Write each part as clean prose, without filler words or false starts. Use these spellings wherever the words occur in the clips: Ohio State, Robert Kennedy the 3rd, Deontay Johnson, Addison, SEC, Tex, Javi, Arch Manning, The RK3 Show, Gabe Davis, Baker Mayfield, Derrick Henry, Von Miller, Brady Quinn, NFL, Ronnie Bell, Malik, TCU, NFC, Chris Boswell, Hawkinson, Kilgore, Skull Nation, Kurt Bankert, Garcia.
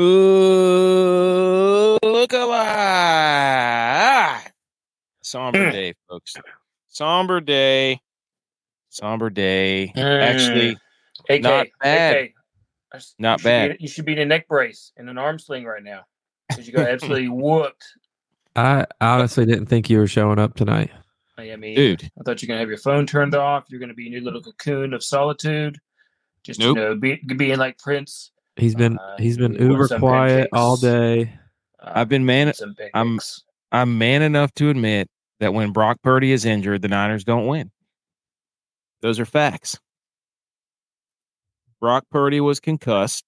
Look alive. Somber day, folks. Somber day. Actually, AK, not bad. AK. Not bad. You should be in a neck brace and an arm sling right now because you got absolutely whooped. I honestly didn't think you were showing up tonight. I mean, dude, I thought you were going to have your phone turned off. You're going to be in your little cocoon of solitude. Just nope. You know, being like Prince. He's been uber quiet pancakes all day. I've been I'm man enough to admit that when Brock Purdy is injured, the Niners don't win. Those are facts. Brock Purdy was concussed.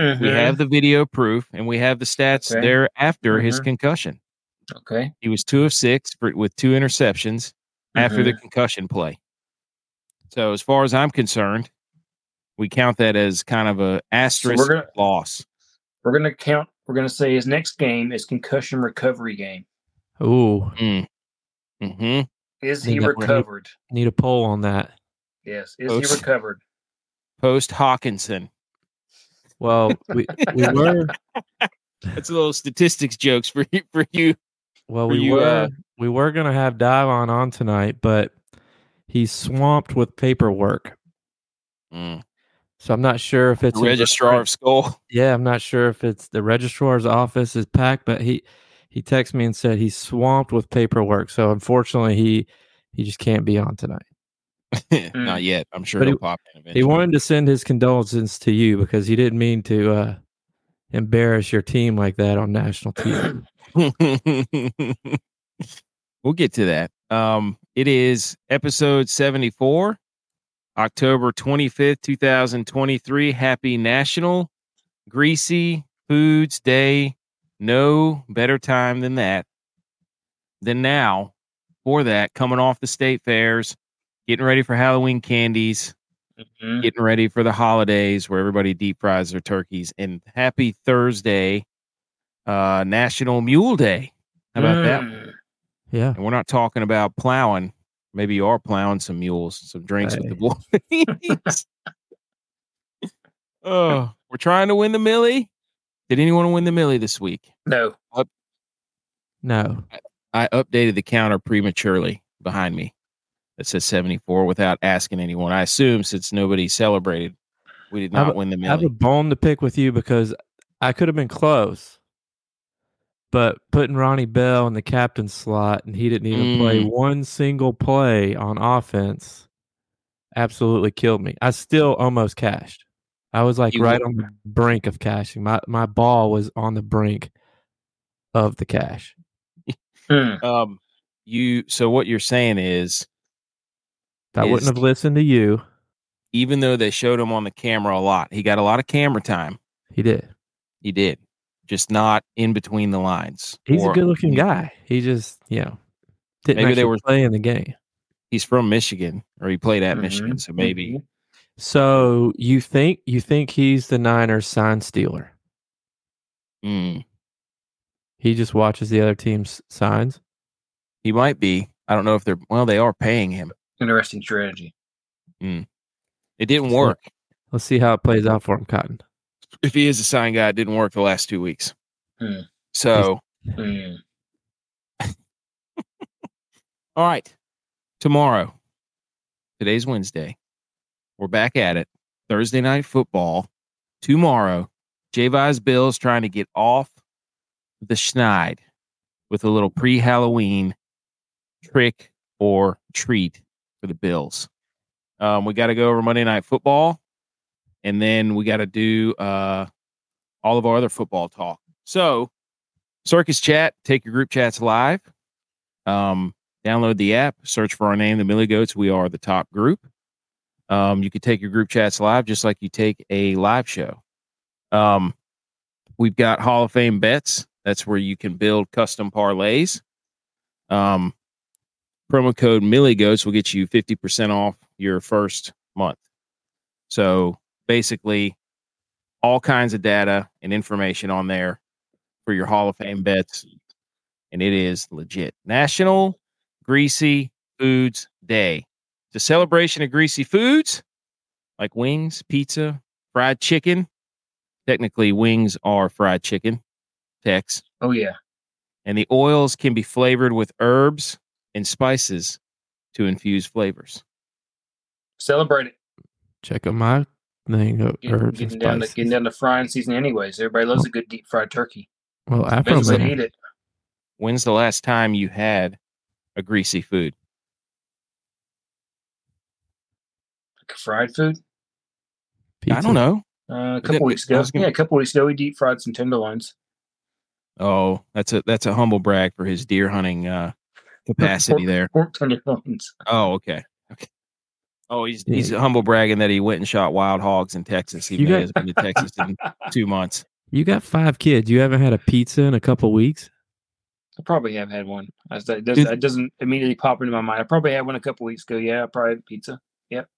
Mm-hmm. We have the video proof, and we have the stats there after his concussion. Okay. He was 2 of 6 with 2 interceptions after the concussion play. So as far as I'm concerned, we count that as kind of an asterisk loss. We're going to say his next game is concussion recovery game. Ooh. Mm-hmm. Is he recovered? Need a poll on that. Yes. Is he recovered? Post Hawkinson. Well, we were. That's a little statistics jokes for you. Well, we were gonna have Dylan on tonight, but he's swamped with paperwork. Mm. So I'm not sure if it's the registrar of school. Yeah, I'm not sure if it's the registrar's office is packed, but he texted me and said he's swamped with paperwork. So unfortunately, he just can't be on tonight. Not yet. I'm sure he'll pop in eventually. He wanted to send his condolences to you because he didn't mean to embarrass your team like that on national TV. We'll get to that. It is episode 74, October 25th, 2023. Happy National Greasy Foods Day. No better time than that. Than now. For that, coming off the state fairs. Getting ready for Halloween candies, getting ready for the holidays where everybody deep fries their turkeys. And happy Thursday, National Mule Day. How about that? Yeah. And we're not talking about plowing. Maybe you are plowing some mules, some drinks with the boys. Oh, we're trying to win the Millie. Did anyone win the Millie this week? No. No. I updated the counter prematurely behind me. It says 74 without asking anyone. I assume since nobody celebrated, we did not win the Millie. I have a bone to pick with you because I could have been close, but putting Ronnie Bell in the captain slot and he didn't even play one single play on offense absolutely killed me. I still almost cashed. I was like on the brink of cashing. My ball was on the brink of the cash. So what you're saying is, I wouldn't have listened to you. Even though they showed him on the camera a lot. He got a lot of camera time. He did. Just not in between the lines. He's a good-looking guy. He just, didn't maybe they were playing the game. He's from Michigan, or he played at Michigan, so maybe. So you think he's the Niners sign stealer? He just watches the other team's signs? He might be. I don't know if they are paying him. Interesting strategy. It didn't work. Let's see how it plays out for him, Cotton. If he is a sign guy, it didn't work the last 2 weeks. So, all right. Tomorrow, today's Wednesday. We're back at it. Thursday night football. Tomorrow, Javi's Bills trying to get off the schneid with a little pre-Halloween trick or treat for the Bills. We got to go over Monday Night Football, and then we got to do all of our other football talk. So, Circus Chat, take your group chats live. Download the app, search for our name, the Millie Goats. We are the top group. You can take your group chats live just like you take a live show. We've got Hall of Fame bets. That's where you can build custom parlays. Promo code MillieGoats will get you 50% off your first month. So basically, all kinds of data and information on there for your Hall of Fame bets. And it is legit. National Greasy Foods Day. It's a celebration of greasy foods like wings, pizza, fried chicken, Technically, wings are fried chicken, Tex. Oh, yeah. And the oils can be flavored with herbs and spices to infuse flavors. Celebrate it. Check out my thing. Getting down to frying season anyways. Everybody loves a good deep fried turkey. Well, I hate it. When's the last time you had a greasy food? Like fried food? Pizza. I don't know. A couple weeks ago. Yeah, a couple weeks ago, we deep fried some tenderloins. Oh, that's a humble brag for his deer hunting capacity there. Pork tenderloins. Oh, okay. Oh, he's humble bragging that he went and shot wild hogs in Texas. He has been to Texas in 2 months. You got 5 kids. You haven't had a pizza in a couple weeks? I probably have had one. It doesn't immediately pop into my mind. I probably had one a couple weeks ago. Yeah, I probably had pizza. Yep.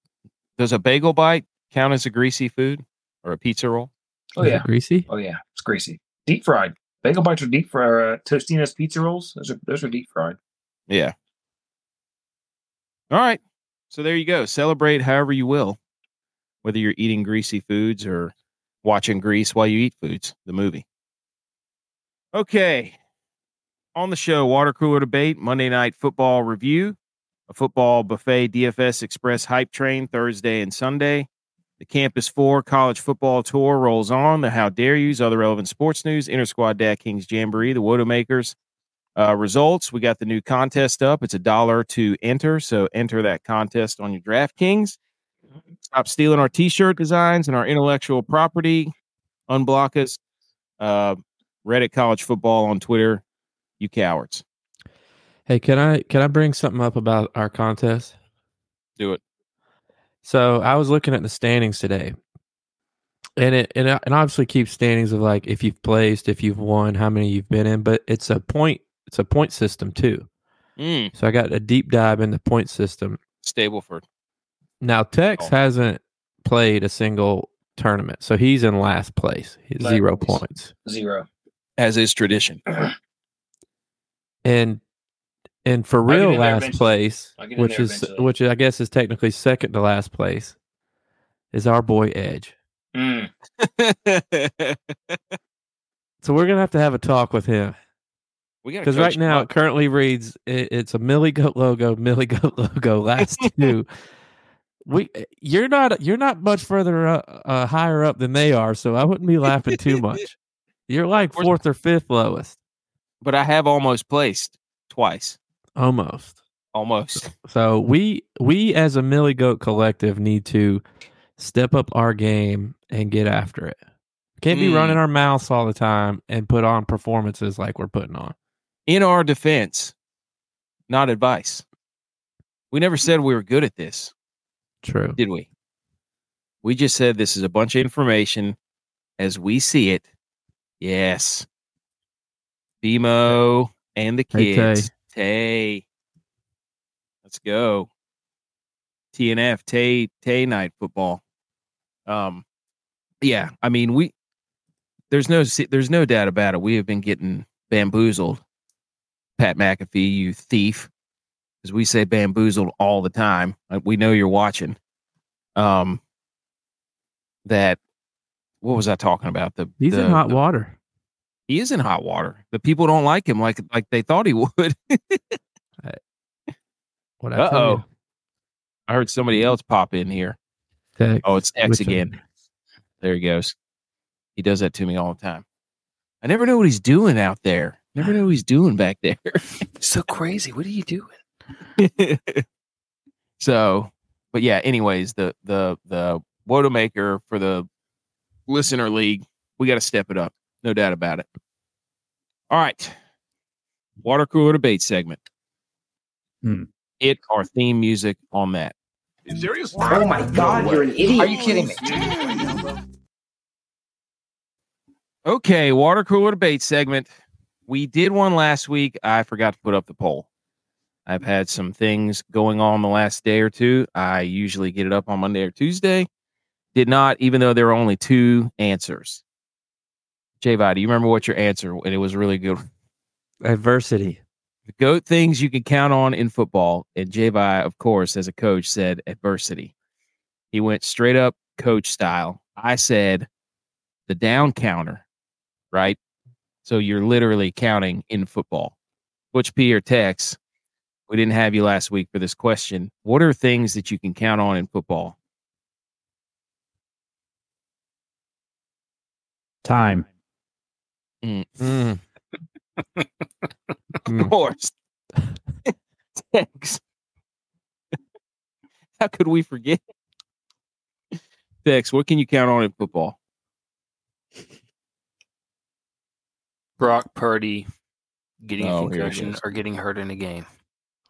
Does a bagel bite count as a greasy food or a pizza roll? Oh, yeah. Greasy? Oh, yeah. It's greasy. Deep fried. Bagel bites are deep fried. Tostina's pizza rolls, those are deep fried. Yeah. All right. So there you go. Celebrate however you will, whether you're eating greasy foods or watching Grease while you eat foods, the movie. Okay. On the show, water cooler debate, Monday night football review, a football buffet DFS Express hype train Thursday and Sunday. The Campus 4 college football tour rolls on. The How Dare Yous, other relevant sports news, Inter-Squad Dad Kings Jamboree, the Wodomakers results. We got the new contest up. It's $1 to enter, so enter that contest on your DraftKings. Stop stealing our T-shirt designs and our intellectual property. Unblock us. Reddit College Football on Twitter. You cowards. Hey, can I bring something up about our contest? Do it. So I was looking at the standings today, and it obviously keeps standings of like if you've placed, if you've won, how many you've been in, but it's a point system too. Mm. So I got a deep dive in the point system. Stableford. Now Tex hasn't played a single tournament, so he's in last place. He's 0 points. 0, as is tradition. And for real, last place, which I guess is technically second to last place, is our boy Edge. Mm. So we're gonna have to have a talk with him. Because right now it currently reads it's a Millie Goat logo. Last two, you're not much further higher up than they are, so I wouldn't be laughing too much. You're like fourth or fifth lowest. But I have almost placed twice. Almost. So we as a Millie Goat collective need to step up our game and get after it. Can't be running our mouths all the time and put on performances like we're putting on. In our defense, not advice. We never said we were good at this. True. Did we? We just said this is a bunch of information as we see it. Yes. BMO and the kids. Tay. Let's go. TNF, Tay night football. Yeah, I mean, there's no doubt about it. We have been getting bamboozled. Pat McAfee, you thief. Because we say bamboozled all the time. We know you're watching. What was I talking about? He's in hot water. He is in hot water. The people don't like him like they thought he would. Uh-oh. I heard somebody else pop in here. Tex. Oh, it's Tex again. There he goes. He does that to me all the time. I never know what he's doing out there. Never know what he's doing back there. So crazy. What are you doing? So, but yeah, anyways, the Wodomaker for the listener league, we got to step it up. No doubt about it. All right. Water cooler debate segment. It or theme music on that. Serious? Oh my God, you're an idiot. Are you kidding me? Okay, water cooler debate segment. We did one last week. I forgot to put up the poll. I've had some things going on the last day or two. I usually get it up on Monday or Tuesday. Did not, even though there were only 2 answers. Javi, do you remember what your answer? And it was really good. Adversity. The GOAT things you can count on in football. And Javi, of course, as a coach, said adversity. He went straight up coach style. I said the down counter, right? So you're literally counting in football. Butch P or Tex, we didn't have you last week for this question. What are things that you can count on in football? Time. Of course. Tex. How could we forget? Tex, what can you count on in football? Brock Purdy getting a concussion or getting hurt in a game.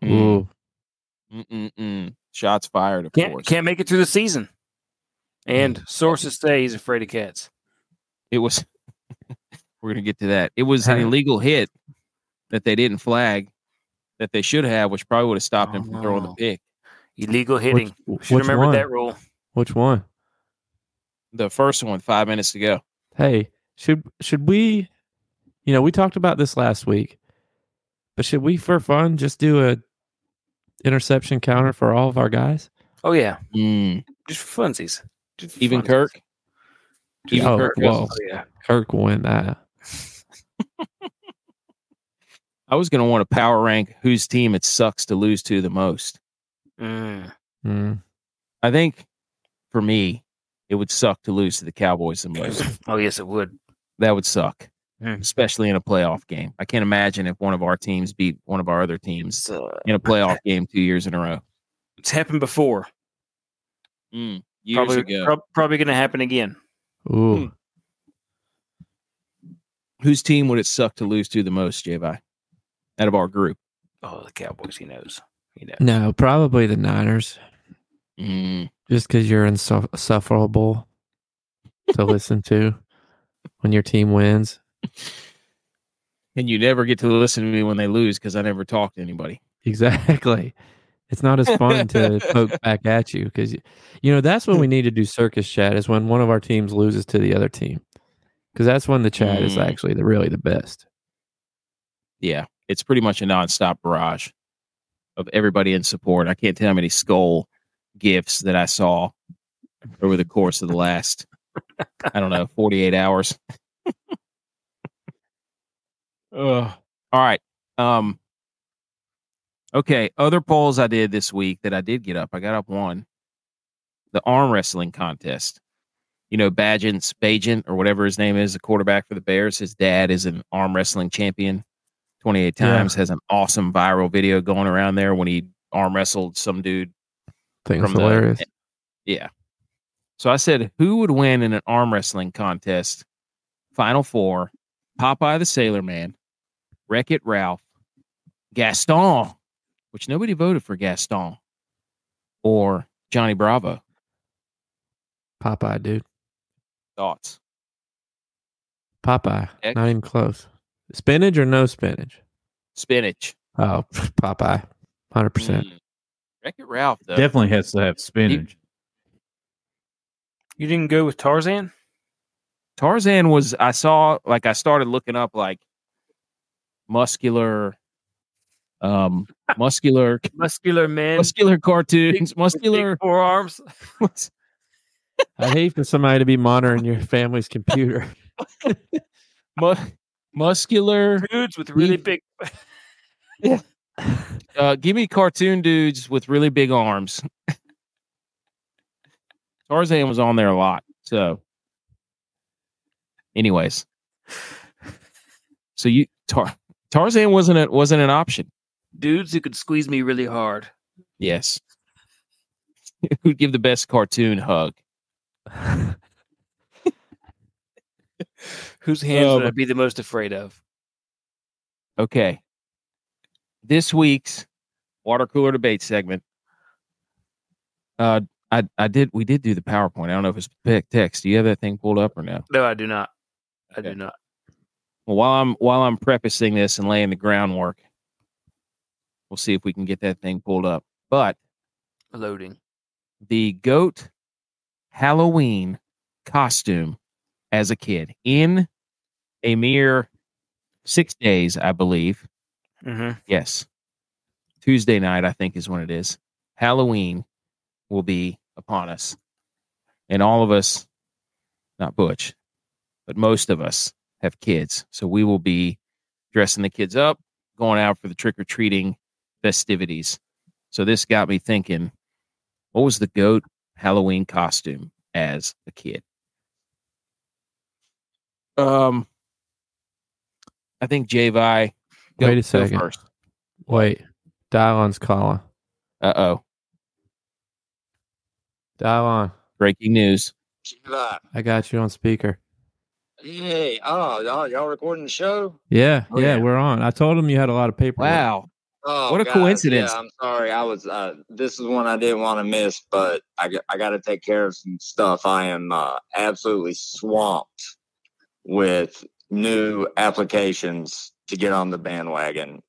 Ooh. Shots fired, of course. Can't make it through the season. And sources say he's afraid of cats. It was... We're going to get to that. It was an illegal hit that they didn't flag that they should have, which probably would have stopped him from throwing the pick. Illegal hitting. Should remember that rule. Which one? The first one, 5 minutes to go. Hey, should we, you know, we talked about this last week, but should we for fun just do a interception counter for all of our guys? Oh, yeah. Just for funsies. Even Kirk? Kirk will win that. I was going to want to power rank whose team it sucks to lose to the most. I think for me, it would suck to lose to the Cowboys the most. Oh, yes, it would. That would suck, especially in a playoff game. I can't imagine if one of our teams beat one of our other teams in a playoff game 2 years in a row. It's happened before. Years ago. Probably going to happen again. Ooh. Whose team would it suck to lose to the most, Javi? Out of our group. Oh, the Cowboys, he knows. No, probably the Niners. Just because you're insufferable to listen to when your team wins. And you never get to listen to me when they lose because I never talk to anybody. Exactly. It's not as fun to poke back at you because, you know, that's when we need to do circus chat is when one of our teams loses to the other team. Because that's when the chat is actually really the best. Yeah, it's pretty much a nonstop barrage of everybody in support. I can't tell how many skull gifts that I saw over the course of the last, 48 hours. All right. Okay, other polls I did this week that I did get up. I got up one. The arm wrestling contest. You know, Bajan, or whatever his name is, the quarterback for the Bears. His dad is an arm wrestling champion 28 times, has an awesome viral video going around there when he arm wrestled some dude. Things hilarious. Yeah. So I said, who would win in an arm wrestling contest? Final four, Popeye the Sailor Man, Wreck-It Ralph, Gaston, which nobody voted for Gaston, or Johnny Bravo. Popeye, dude. Thoughts? Popeye. Heck? Not even close. Spinach or no spinach? Spinach. Oh, Popeye. 100%. Wreck-It Ralph, though. Definitely has to have spinach. You didn't go with Tarzan? Tarzan was, I started looking up, muscular men. Muscular cartoons. Muscular. Forearms. I hate for somebody to be monitoring your family's computer. Muscular dudes with really big. Yeah. Give me cartoon dudes with really big arms. Tarzan was on there a lot. So, anyways, so Tarzan wasn't an option. Dudes who could squeeze me really hard. Yes. Who'd give the best cartoon hug? Whose hands would I be the most afraid of? Okay. This week's water cooler debate segment. We did do the PowerPoint. I don't know if it's text. Do you have that thing pulled up or no? No, I do not. Okay. I do not. Well, while I'm prefacing this and laying the groundwork, we'll see if we can get that thing pulled up. But loading. The GOAT Halloween costume as a kid in a mere 6 days, I believe. Yes. Tuesday night, I think, is when it is. Halloween will be upon us. And all of us, not Butch, but most of us have kids. So we will be dressing the kids up, going out for the trick-or-treating festivities. So this got me thinking, what was the GOAT Halloween costume as a kid? I think Javi. Wait a second. First. Wait. Dylan's calling. Uh-oh. Dylan. Breaking news. I got you on speaker. Hey, y'all recording the show? Yeah, we're on. I told him you had a lot of paperwork. Wow. Oh, what a coincidence. Yeah, I'm sorry. I was, this is one I didn't want to miss, but I got to take care of some stuff. I am absolutely swamped with new applications to get on the bandwagon.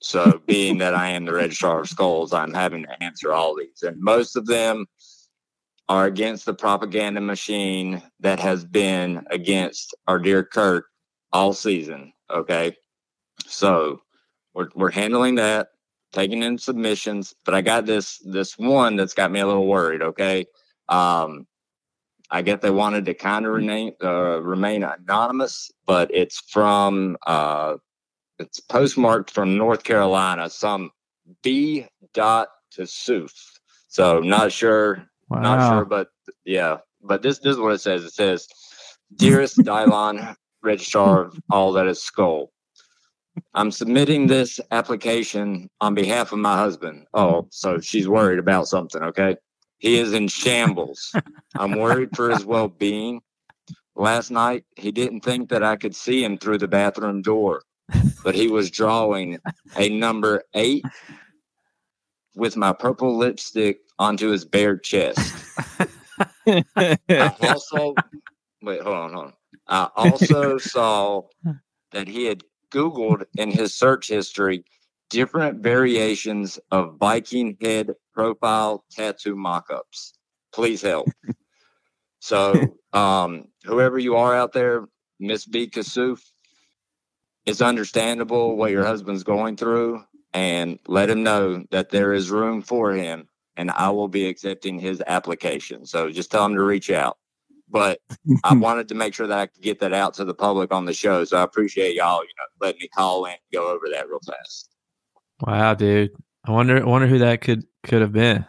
So being that I am the registrar of schools, I'm having to answer all these. And most of them are against the propaganda machine that has been against our dear Kirk all season. Okay. So we're handling that, taking in submissions, but I got this one that's got me a little worried. Okay. I guess they wanted to kind of remain anonymous, but it's from, it's postmarked from North Carolina, some B.Tosuf. So not sure, wow. But yeah, but this is what it says. It says, "Dearest Dylan, registrar of all that is school, I'm submitting this application on behalf of my husband." Oh, so she's worried about something. Okay. "He is in shambles. I'm worried for his well-being. Last night, he didn't think that I could see him through the bathroom door, but he was drawing a number 8 with my purple lipstick onto his bare chest. I also saw that he had Googled in his search history different variations of Viking head profile tattoo mock-ups. Please help." So whoever you are out there, Miss B. Kasuf, it's understandable what your husband's going through, and let him know that there is room for him, and I will be accepting his application. So just tell him to reach out. But I wanted to make sure that I could get that out to the public on the show, so I appreciate y'all, letting me call in and go over that real fast. Wow, dude! I wonder who that could have been.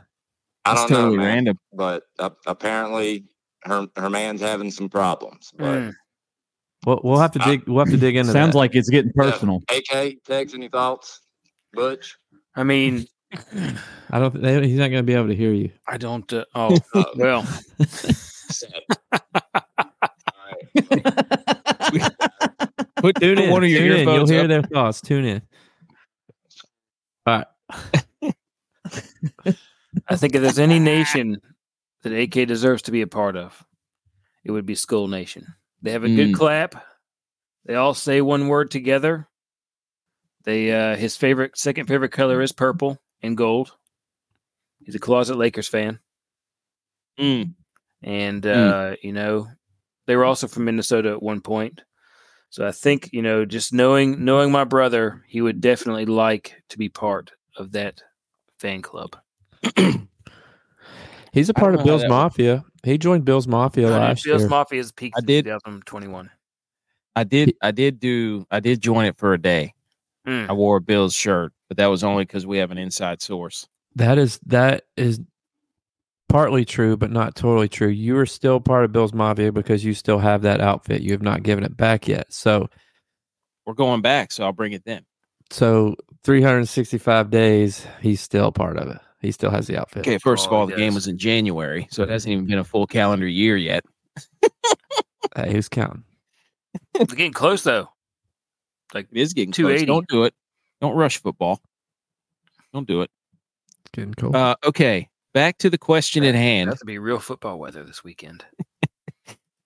I don't know, man, random. But apparently her man's having some problems. But we'll have to dig. We'll have to dig into. Sounds like it's getting personal. AK, Tex, any thoughts, Butch? I mean, I don't. He's not going to be able to hear you. I don't. Well. Tune in. One of your earphones in. You'll hear their thoughts. Tune in. All right. I think if there's any nation that AK deserves to be a part of, it would be Skull Nation. They have a good clap. They all say one word together. They his second favorite color is purple and gold. He's a closet Lakers fan. And they were also from Minnesota at one point. So I think, just knowing my brother, he would definitely like to be part of that fan club. He's a part of Bill's Mafia. He joined Bill's Mafia last year. Bill's Mafia's peak in 2021. I did join it for a day. I wore a Bill's shirt, but that was only because we have an inside source. That is partly true, but not totally true. You are still part of Bill's Mafia because you still have that outfit. You have not given it back yet. So we're going back, so I'll bring it then. So 365 days, he's still part of it. He still has the outfit. Okay, first of all, the game was in January, so it hasn't even been a full calendar year yet. Hey, who's counting? It's getting close, though. Like it is getting close. Don't do it. Don't rush football. Don't do it. It's getting cold. Okay. Back to the question at hand. That's going to be real football weather this weekend.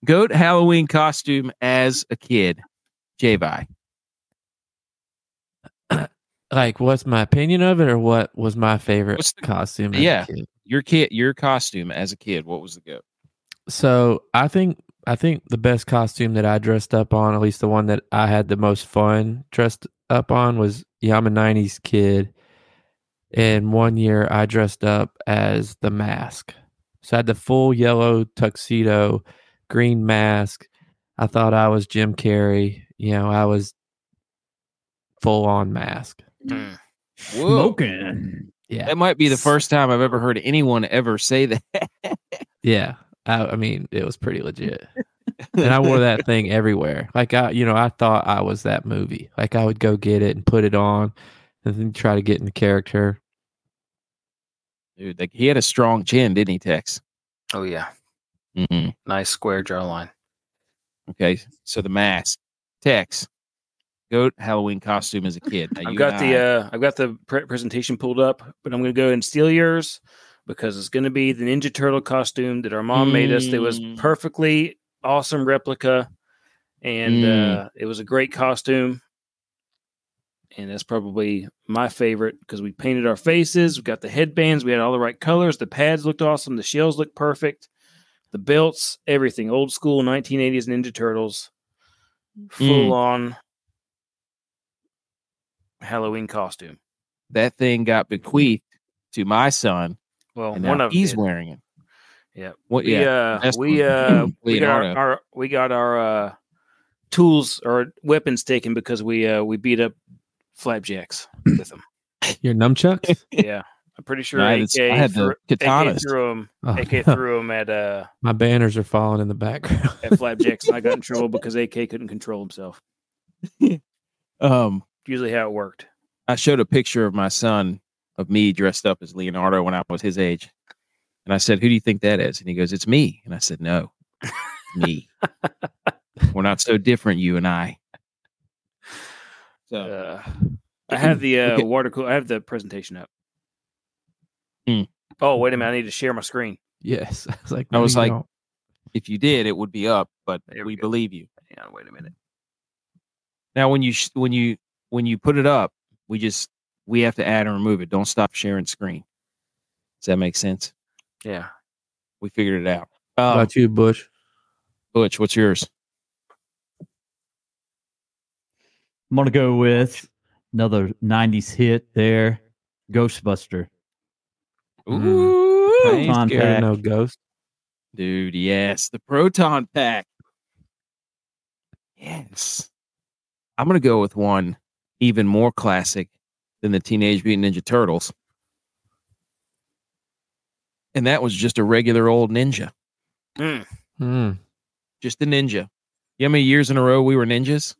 GOAT Halloween costume as a kid. J-Vi. Like, what's my opinion of it, or what was my favorite costume? Yeah, as a kid? Your costume as a kid. What was the GOAT? So I think the best costume that I dressed up on, at least the one that I had the most fun dressed up on, was I'm a 90s kid. And one year I dressed up as the Mask. So I had the full yellow tuxedo, green mask. I thought I was Jim Carrey. You know, I was full on mask. Mm. Smoking. Yeah. That might be the first time I've ever heard anyone ever say that. Yeah. I mean, it was pretty legit. And I wore that thing everywhere. Like, I thought I was that movie. Like, I would go get it and put it on and then try to get in the character. Dude, like, he had a strong chin, didn't he, Tex? Oh, yeah. Mm-hmm. Nice square jawline. Okay, so the mask. Tex, goat Halloween costume as a kid. Now, I've got the presentation pulled up, but I'm going to go and steal yours because it's going to be the Ninja Turtle costume that our mom made us. It was perfectly awesome replica, and it was a great costume. And that's probably my favorite because we painted our faces. We got the headbands. We had all the right colors. The pads looked awesome. The shells looked perfect. The belts, everything. Old school 1980s Ninja Turtles. Full on Halloween costume. That thing got bequeathed to my son. Well, one of he's wearing it. Yeah. Well, yeah. We got our tools or weapons taken because we beat up flapjacks with them. Your nunchucks? Yeah. I'm pretty sure AK threw him at... my banners are falling in the background. At flapjacks, and I got in trouble because AK couldn't control himself. Usually how it worked. I showed a picture of my son, of me dressed up as Leonardo when I was his age. And I said, who do you think that is? And he goes, it's me. And I said, no, me. We're not so different, you and I. So I have the water cooler. I have the presentation up. Mm. Oh, wait a minute. I need to share my screen. Yes. I was like, if you did, it would be up, but we believe you. Yeah, wait a minute. Now, when you put it up, we have to add and remove it. Don't stop sharing screen. Does that make sense? Yeah. We figured it out. How about you, Butch? Butch, what's yours? I'm going to go with another 90s hit there. Ghostbuster. Ooh, proton pack. No ghost. Dude, yes. The proton pack. Yes. I'm going to go with one even more classic than the Teenage Mutant Ninja Turtles. And that was just a regular old ninja. Mm. Just a ninja. You know how many years in a row we were ninjas?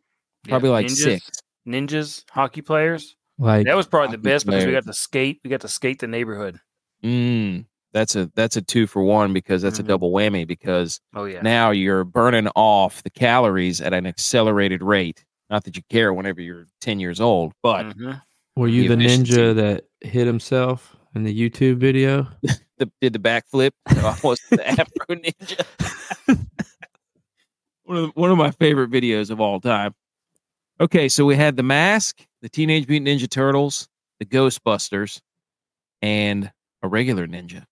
Probably six. Ninjas, hockey players. That was probably the best because we got to skate the neighborhood. That's a 2-for-1 because that's a double whammy because now you're burning off the calories at an accelerated rate. Not that you care whenever you're 10 years old, but were you the ninja that hit himself in the YouTube video? Did the backflip? I was the Afro Ninja. one of my favorite videos of all time. Okay, so we had the mask, the Teenage Mutant Ninja Turtles, the Ghostbusters, and a regular ninja.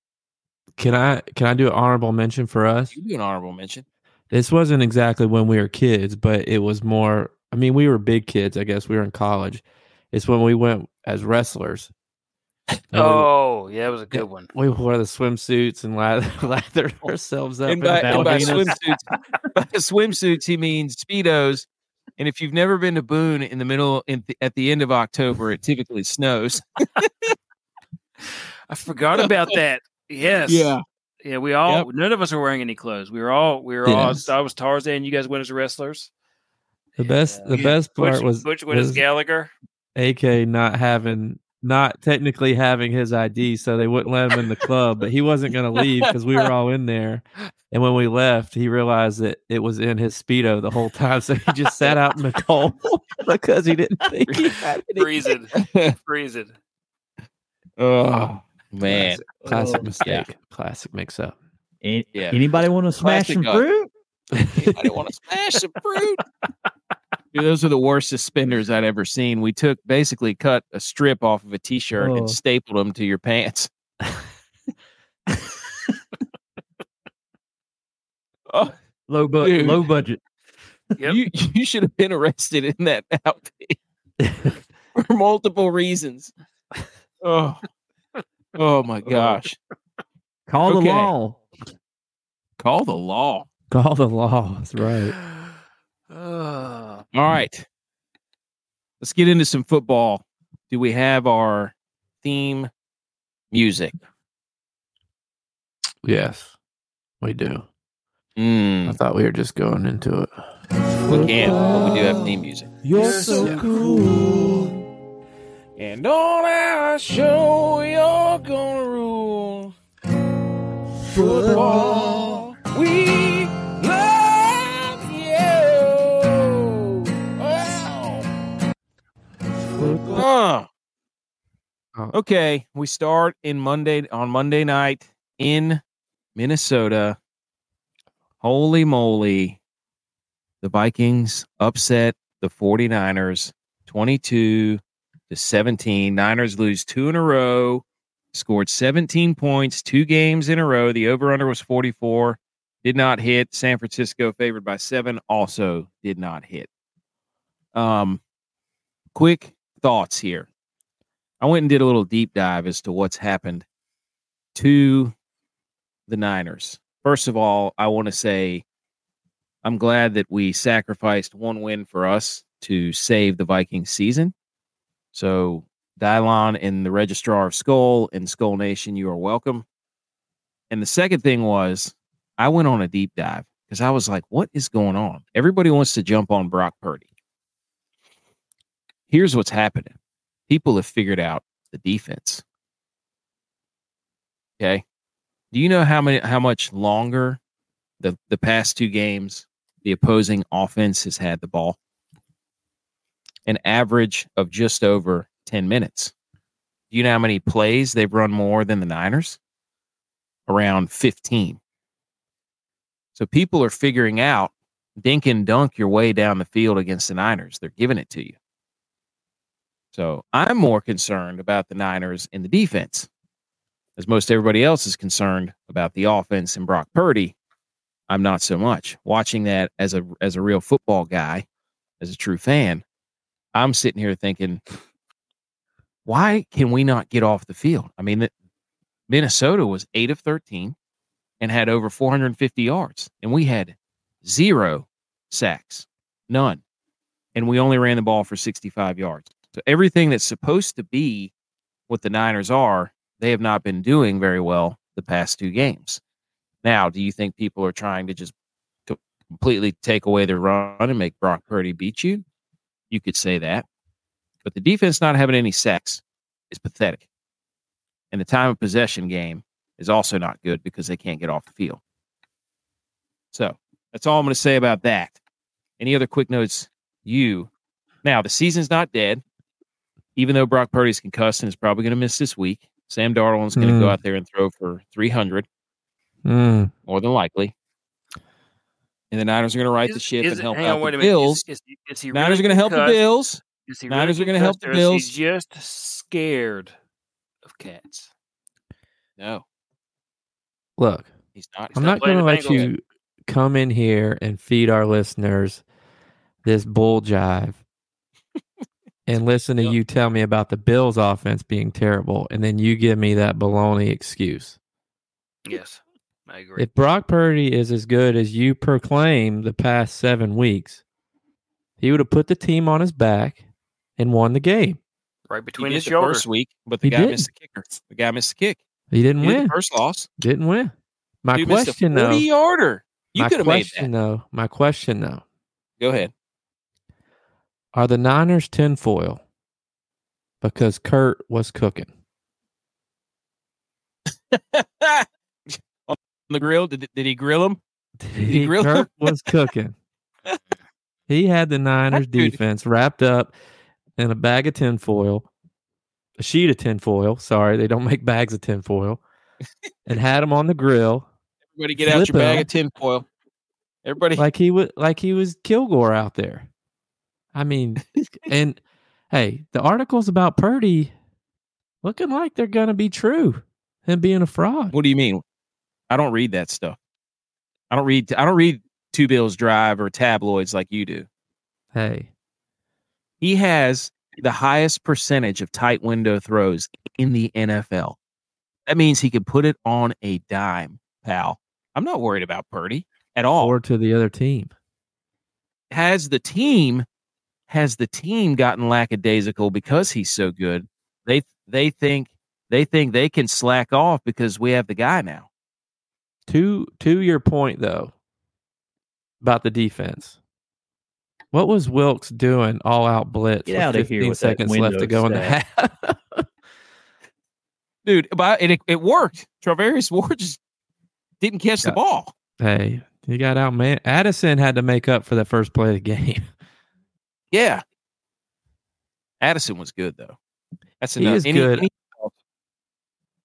Can I do an honorable mention for us? You do an honorable mention. This wasn't exactly when we were kids, but it was more, I mean, we were big kids, I guess. We were in college. It's when we went as wrestlers. It was a good one. We wore the swimsuits and lathered ourselves up. And by swimsuits, he means Speedos. And if you've never been to Boone at the end of October, it typically snows. I forgot about that. Yes. Yeah. None of us were wearing any clothes. We were all. I was Tarzan. You guys went as wrestlers. The best part was Butch went as Gallagher. AK not technically having his ID, so they wouldn't let him in the club. But he wasn't going to leave because we were all in there. And when we left, he realized that it was in his Speedo the whole time. So he just sat out in the cold because he didn't think he had it. Freezing. Oh, man. Classic mistake. Yeah. Classic mix-up. Anybody want to smash some fruit? Anybody want to smash some fruit? Dude, those are the worst suspenders I'd ever seen. We cut a strip off of a T-shirt and stapled them to your pants. Low budget. Yep. You should have been arrested in that outfit for multiple reasons. Oh my gosh. Call the law. That's right. All right. Let's get into some football. Do we have our theme music? Yes, we do. I thought we were just going into it. We can, but we do have theme music. You're so cool. And on our show, you're gonna rule. Football, we love you. Wow. Football. Okay, we start on Monday night in Minnesota. Holy moly. The Vikings upset the 49ers 22-17. Niners lose two in a row, scored 17 points, two games in a row. The over-under was 44, did not hit. San Francisco favored by 7, also did not hit. Quick thoughts here. I went and did a little deep dive as to what's happened to the Niners. First of all, I want to say I'm glad that we sacrificed one win for us to save the Vikings season. So Dylan and the Registrar of Skull and Skull Nation, you are welcome. And the second thing was I went on a deep dive because I was like, what is going on? Everybody wants to jump on Brock Purdy. Here's what's happening. People have figured out the defense. Okay. Do you know how much longer the past two games the opposing offense has had the ball? An average of just over 10 minutes. Do you know how many plays they've run more than the Niners? Around 15. So people are figuring out dink and dunk your way down the field against the Niners. They're giving it to you. So I'm more concerned about the Niners and the defense, as most everybody else is concerned about the offense and Brock Purdy. I'm not so much. Watching that as a real football guy, as a true fan, I'm sitting here thinking, why can we not get off the field? I mean, Minnesota was 8 of 13 and had over 450 yards, and we had 0 sacks, none, and we only ran the ball for 65 yards. So everything that's supposed to be what the Niners are, they have not been doing very well the past two games. Now, do you think people are trying to just completely take away their run and make Brock Purdy beat you? You could say that. But the defense not having any sacks is pathetic. And the time of possession game is also not good because they can't get off the field. So that's all I'm going to say about that. Any other quick notes? Now, the season's not dead, even though Brock Purdy's concussed and is probably going to miss this week. Sam Darnold's going to go out there and throw for 300, more than likely. And the Niners are going to right the ship and help out the Bills. Niners are going to help the Bills. Niners are going to help the Bills. He's just scared of cats. No. Look, I'm not going to let you come in here and feed our listeners this bull jive. And listen to you tell me about the Bills' offense being terrible, and then you give me that baloney excuse. Yes, I agree. If Brock Purdy is as good as you proclaim the past 7 weeks, he would have put the team on his back and won the game. Right between his shoulders. First week, but the guy missed the kicker. The guy missed the kick. He didn't win. First loss. Didn't win. My question, though. 40-yarder. You could have made that. My question, though. Go ahead. Are the Niners tinfoil because Kurt was cooking? On the grill? Did he grill him? Kurt was cooking. He had the Niners defense wrapped up in a bag of tinfoil, a sheet of tinfoil. Sorry, they don't make bags of tinfoil. And had him on the grill. Everybody get out your bag of tinfoil. Everybody. Like he was Kilgore out there. I mean, and hey, the articles about Purdy looking like they're going to be true and being a fraud. What do you mean? I don't read that stuff. I don't read Two Bills Drive or tabloids like you do. Hey, he has the highest percentage of tight window throws in the NFL. That means he can put it on a dime, pal. I'm not worried about Purdy at all. Or to the other team. has the team gotten lackadaisical because he's so good? They think they can slack off because we have the guy now. To your point though, about the defense. What was Wilkes doing all out blitz? Get out of here with 15 seconds left to go in the half. Dude, and it worked. Travarius Ward just didn't catch the ball. Hey, he got out, man. Addison had to make up for the first play of the game. Yeah. Addison was good though. That's enough. He is good.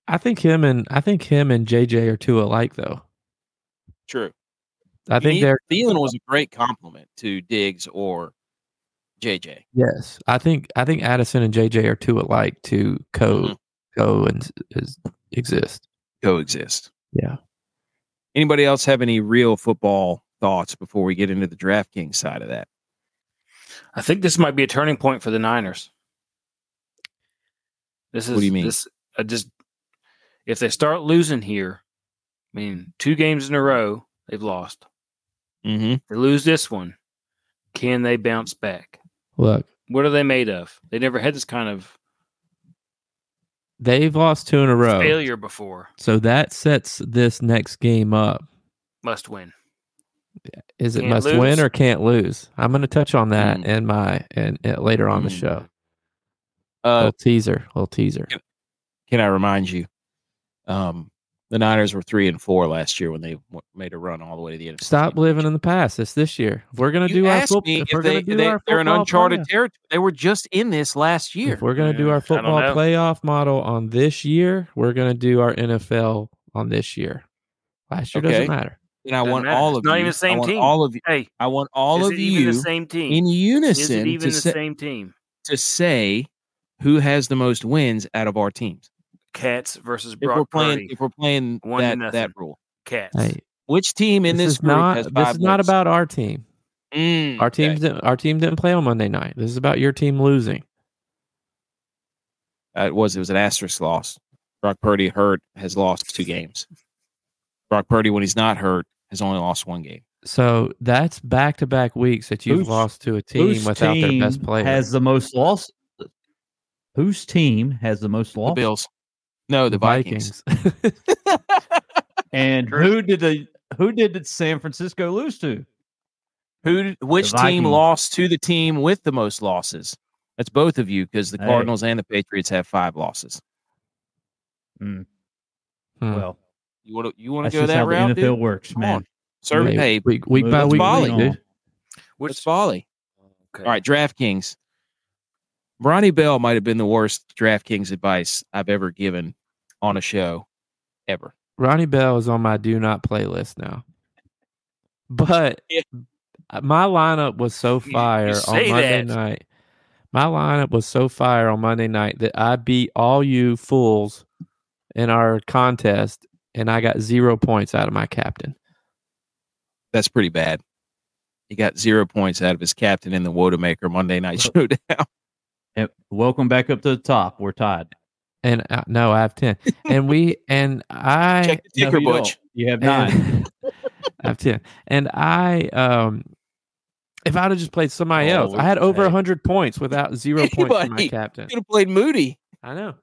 I think him and JJ are two alike though. True. Thielen was a great compliment to Diggs or JJ. Yes, I think Addison and JJ are two alike to coexist. Yeah. Anybody else have any real football thoughts before we get into the DraftKings side of that? I think this might be a turning point for the Niners. What do you mean? If they start losing here, I mean, 2 games in a row they've lost. Mm-hmm. They lose this one. Can they bounce back? Look. What are they made of? They never had this kind of. They've lost 2 in a row. Failure before. So that sets this next game up. Must win. Is it must win or can't lose? I'm going to touch on that in later on the show. Little teaser. Can I remind you? The Niners were 3-4 last year when they made a run all the way to the NFC. Stop living in the past. It's this year. If we're going to do our football. They're in uncharted territory. They were just in this last year. If we're going to do our football playoff model on this year, we're going to do our NFL on this year. Last year doesn't matter. And I want all of you. Not even the same team. All of you. Hey, I want all of you in unison. Is it even the same team? To say who has the most wins out of our teams. Cats versus Brock Purdy. If we're playing that rule. Cats. Hey, which team in this group has 5 wins? This is not about our team. Our team didn't play on Monday night. This is about your team losing. It was an asterisk loss. Brock Purdy hurt has lost 2 games. Brock Purdy, when he's not hurt, has only lost 1 game. So that's back-to-back weeks that you've lost to a team without their best player. Has the most loss? Whose team has the most loss? The Bills. No, the Vikings. And who did San Francisco lose to? Which team lost to the team with the most losses? That's both of you, because the Cardinals and the Patriots have 5 losses. Mm. Well, you want to go that route? That's how the NFL works, man. Survey week by week, dude. What's folly? Okay. All right, DraftKings. Ronnie Bell might have been the worst DraftKings advice I've ever given on a show, ever. Ronnie Bell is on my do not playlist now. But my lineup was so fire on Monday night. My lineup was so fire on Monday night that I beat all you fools in our contest, and I got 0 points out of my captain. That's pretty bad. He got 0 points out of his captain in the Wodamaker Monday Night Showdown. And welcome back up to the top. We're tied. And no, I have 10. And I check the ticker, Butch. You have 9. I have 10. And I, if I'd have just played somebody else, I had over 100 points without 0 points for my captain. You could have played Moody. I know.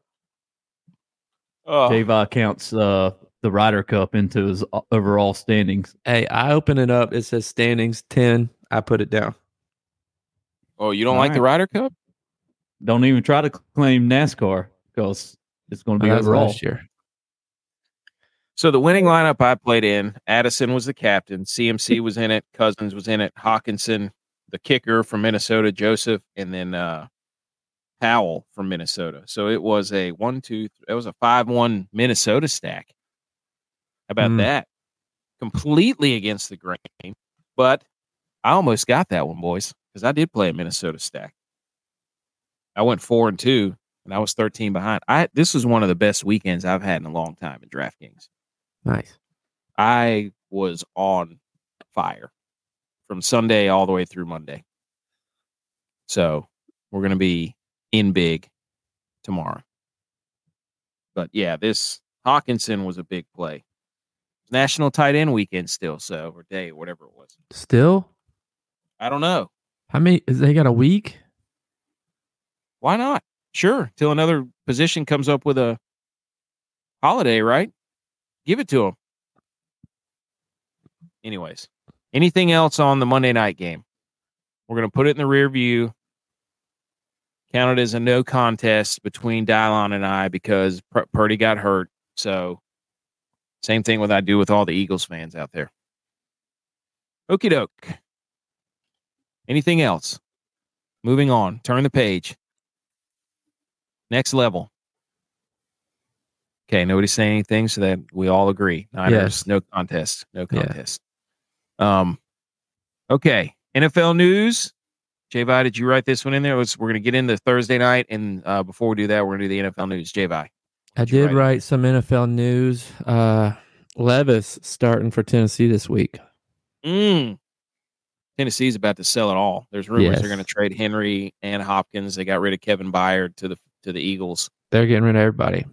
Javon counts the Ryder Cup into his overall standings. Hey, I open it up. It says standings 10. I put it down. Oh, you don't like the Ryder Cup? Don't even try to claim NASCAR because it's going to be overall last year. So the winning lineup I played in, Addison was the captain, CMC was in it, Cousins was in it, Hawkinson, the kicker from Minnesota, Joseph, and then Howell from Minnesota. So it was a 5-1 Minnesota stack. How about that? Completely against the grain, but I almost got that one, boys, because I did play a Minnesota stack. I went 4-2, and I was 13 behind. This was one of the best weekends I've had in a long time in DraftKings. Nice. I was on fire from Sunday all the way through Monday. So we're going to be in big tomorrow. But, yeah, this Hawkinson was a big play. National tight end weekend still, so or day, whatever it was. Still? I don't know. How many? They got a week? Why not? Sure. Till another position comes up with a holiday, right? Give it to them. Anyways, anything else on the Monday night game? We're going to put it in the rear view. Count it as a no contest between Dylan and I because Purdy got hurt. So same thing with I do with all the Eagles fans out there. Okie doke. Anything else? Moving on. Turn the page. Next level. Okay, nobody's saying anything, so that we all agree. Niners, yes. No contest. No contest. Yeah. Okay. NFL news. Javi, did you write this one in there? We're going to get into Thursday night, and before we do that, we're going to do the NFL news. Javi. I did write some NFL news. Levis starting for Tennessee this week. Tennessee's about to sell it all. There's rumors they're going to trade Henry and Hopkins. They got rid of Kevin Byard to the Eagles. They're getting rid of everybody.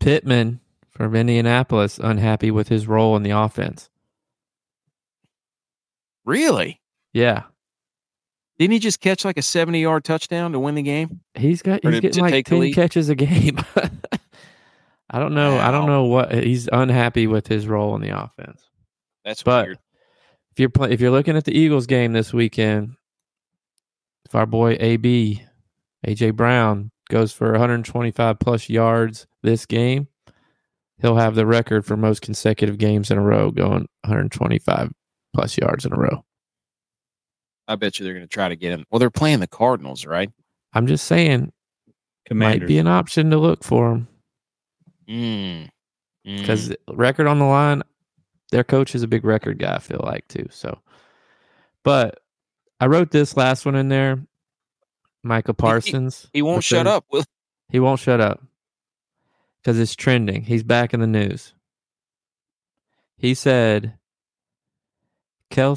Pittman from Indianapolis unhappy with his role in the offense. Really? Yeah. Didn't he just catch like a 70-yard touchdown to win the game? He's getting like 10 catches a game. I don't know. Wow. I don't know what he's unhappy with his role in the offense. That's weird. If you're looking at the Eagles game this weekend, if our boy AJ Brown goes for 125 plus yards this game, he'll have the record for most consecutive games in a row going 125 plus yards in a row. I bet you they're going to try to get him. Well, they're playing the Cardinals, right? I'm just saying, Commanders might be an option to look for him. Because record on the line, their coach is a big record guy, I feel like, too. So, but I wrote this last one in there. Michael Parsons. He won't shut up. He won't shut up because it's trending. He's back in the news. He said, He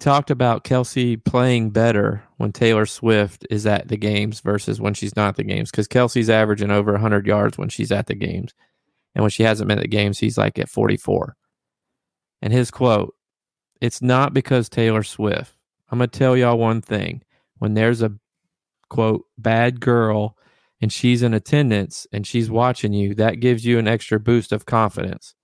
talked about Kelsey playing better when Taylor Swift is at the games versus when she's not at the games, because Kelsey's averaging over 100 yards when she's at the games. And when she hasn't been at the games, he's like at 44. And his quote, "It's not because Taylor Swift. I'm going to tell y'all one thing. When there's a, quote, bad girl and she's in attendance and she's watching you, that gives you an extra boost of confidence.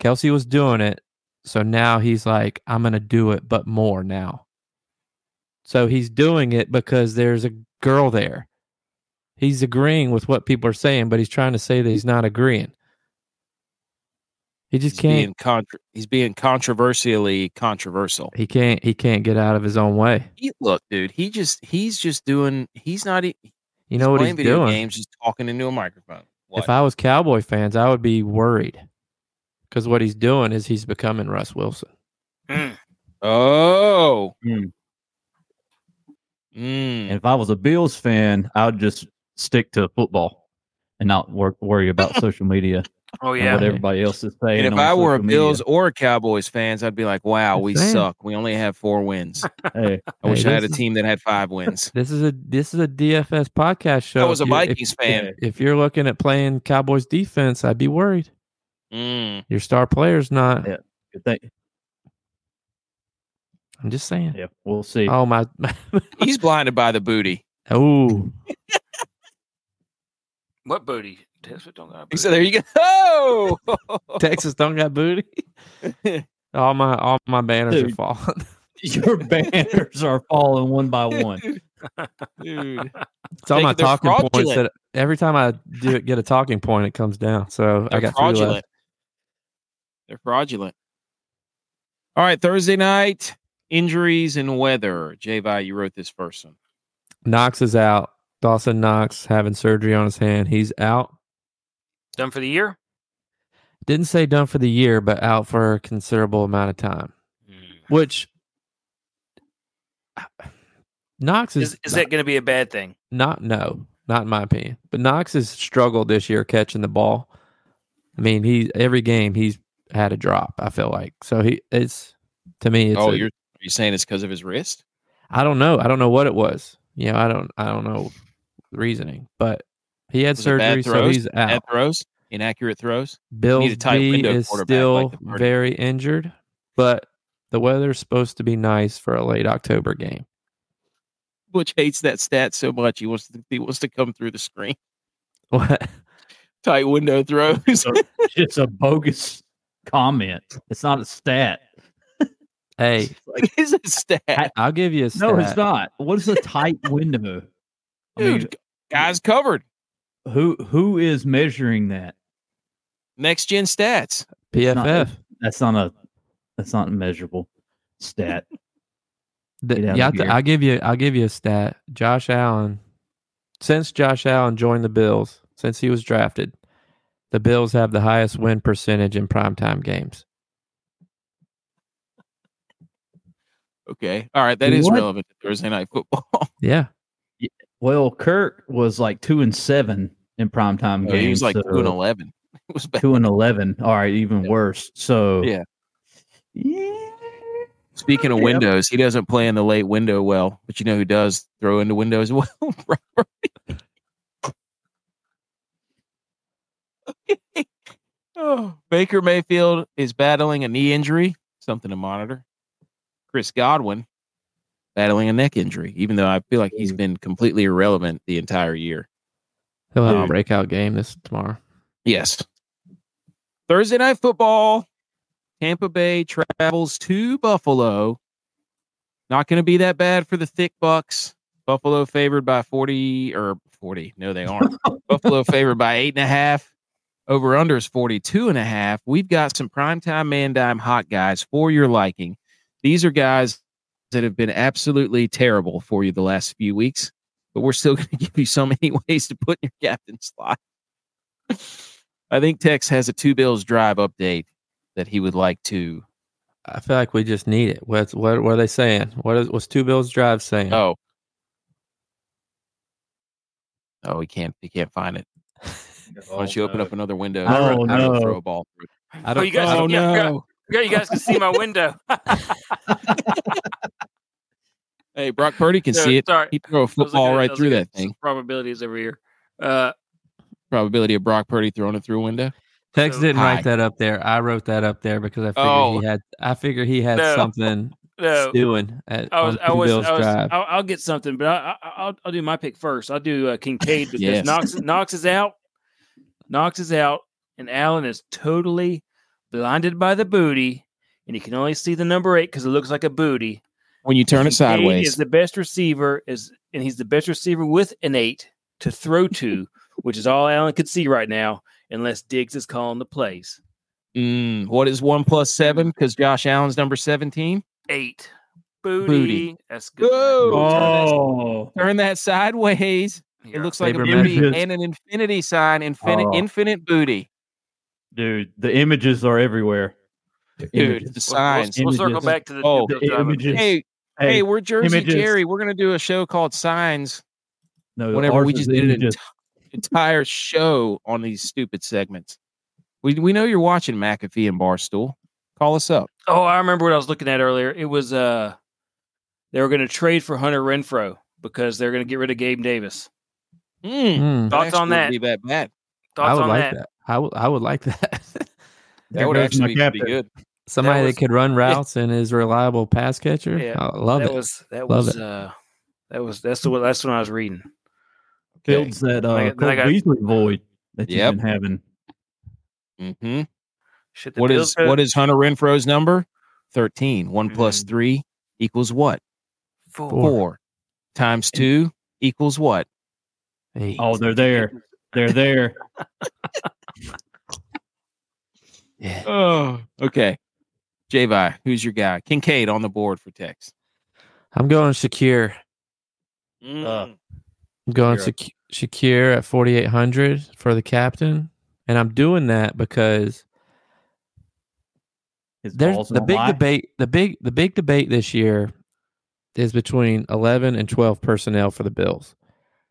Kelsey was doing it. So now he's like, I'm going to do it, but more now. So he's doing it because there's a girl there. He's agreeing with what people are saying, but he's trying to say that he's not agreeing. He just can't. He's being controversially controversial. He can't get out of his own way. Look, dude, he's just doing. He's not. You know what he's doing? Playing video games, just talking into a microphone. What? If I was Cowboy fans, I would be worried. Because what he's doing is he's becoming Russ Wilson. Oh. And if I was a Bills fan, I would just stick to football and not worry about social media. Oh, yeah. What everybody else is saying. And if I were a Bills or a Cowboys fans, I'd be like, wow, we suck. We only have 4 wins. Hey, I wish I had a team that had 5 wins. This is a DFS podcast show. I was a Vikings fan. If you're looking at playing Cowboys defense, I'd be worried. Your star player's not. Yeah, good thing. I'm just saying. Yeah, we'll see. Oh my! He's blinded by the booty. Oh, what booty? Texas don't got booty. So there you go. Oh, Texas don't got booty. All my banners are falling. Your banners are falling one by one. Dude. It's all my talking points. That every time I get a talking point, it comes down. So I got 3 left. They're fraudulent. All right, Thursday night, injuries and weather. Javi, you wrote this first one. Knox is out. Dawson Knox having surgery on his hand. He's out. Done for the year? Didn't say done for the year, but out for a considerable amount of time. Which Knox is... Is that going to be a bad thing? Not in my opinion. But Knox has struggled this year catching the ball. I mean, every game he's had a drop, I feel like. So you're saying it's because of his wrist? I don't know. I don't know what it was. You know, I don't know the reasoning, but he had surgery, so he's out. Bad throws? Inaccurate throws? Bills B is still very injured, but The weather's supposed to be nice for a late October game. Butch hates that stat so much he wants to come through the screen. What? Tight window throws. It's a bogus comment. It's not a stat. Hey, it is a stat. I'll give you a stat. No, it's not. What is a tight window? Dude, I mean, guys covered. Who is measuring that? Next gen stats. PFF. That's not a measurable stat. I'll give you a stat. Josh Allen, since Josh Allen joined the Bills, since he was drafted, the Bills have the highest win percentage in primetime games. Okay. All right. That is relevant to Thursday Night Football. Yeah. Well, Kirk was like 2-7 in primetime games. He was like 2-11. It was bad. 2-11. All right. Even worse. So, yeah. Speaking of windows, he doesn't play in the late window well, but you know who does throw into windows well? Robert. Okay. Oh, Baker Mayfield is battling a knee injury, something to monitor. Chris Godwin battling a neck injury, even though I feel like he's been completely irrelevant the entire year. He'll have a breakout game tomorrow. Yes. Thursday Night Football. Tampa Bay travels to Buffalo. Not going to be that bad for the thick Bucs. Buffalo favored by 40. No, they aren't. Buffalo favored by 8.5. Over under is 42.5. We've got some primetime man dime hot guys for your liking. These are guys that have been absolutely terrible for you the last few weeks, but we're still going to give you so many ways to put in your captain slot. I think Tex has a two Bills drive update that he would like to. I feel like we just need it. What are they saying? What's two Bills drive saying? Oh, he can't find it. Why don't you open up another window? I don't throw a ball through. You guys can see my window. Hey, Brock Purdy can see it. Sorry. He throw a football right through that thing. Probabilities every year. Probability of Brock Purdy throwing it through a window. Tex didn't write that up there. I wrote that up there because I figured he had something doing at Bill's drive. I'll get something, but I'll do my pick first. I'll do Kincaid because Knox is out. And Allen is totally blinded by the booty, and he can only see the number 8 because it looks like a booty. When you turn it sideways, is the best receiver and he's the best receiver with an 8 to throw to, which is all Allen could see right now, unless Diggs is calling the plays. What is 1 + 7? Because Josh Allen's number 17, 8 booty. That's good. Oh, turn that sideways. Yeah. It looks like a booty and an infinity sign. Infinite booty. Dude, the images are everywhere. Dude, the signs. We'll circle back to the images. Hey, we're Jersey images. Jerry. We're going to do a show called Signs. No, whenever we just did an entire show on these stupid segments. We know you're watching McAfee and Barstool. Call us up. Oh, I remember what I was looking at earlier. It was they were going to trade for Hunter Renfrow because they're going to get rid of Gabe Davis. Thoughts on that? Wouldn't be that bad. Thoughts on that? I would like that. That would actually be pretty good. Somebody that could run routes and is a reliable pass catcher. Yeah, I love it. That's what I was reading. Okay. Fields that Beasley void that you've been having. Mm-hmm. What is Hunter Renfrow's number? 13. 1 + 3 equals what? 4. 4 × 2 equals what? 8. Oh, they're there. They're there. Yeah. Oh, okay. Javi, who's your guy? Kincaid on the board for Tex. I'm going Shakir. I'm going Shakir at 4,800 for the captain, and I'm doing that because there's the big debate. The big debate this year is between 11 and 12 personnel for the Bills.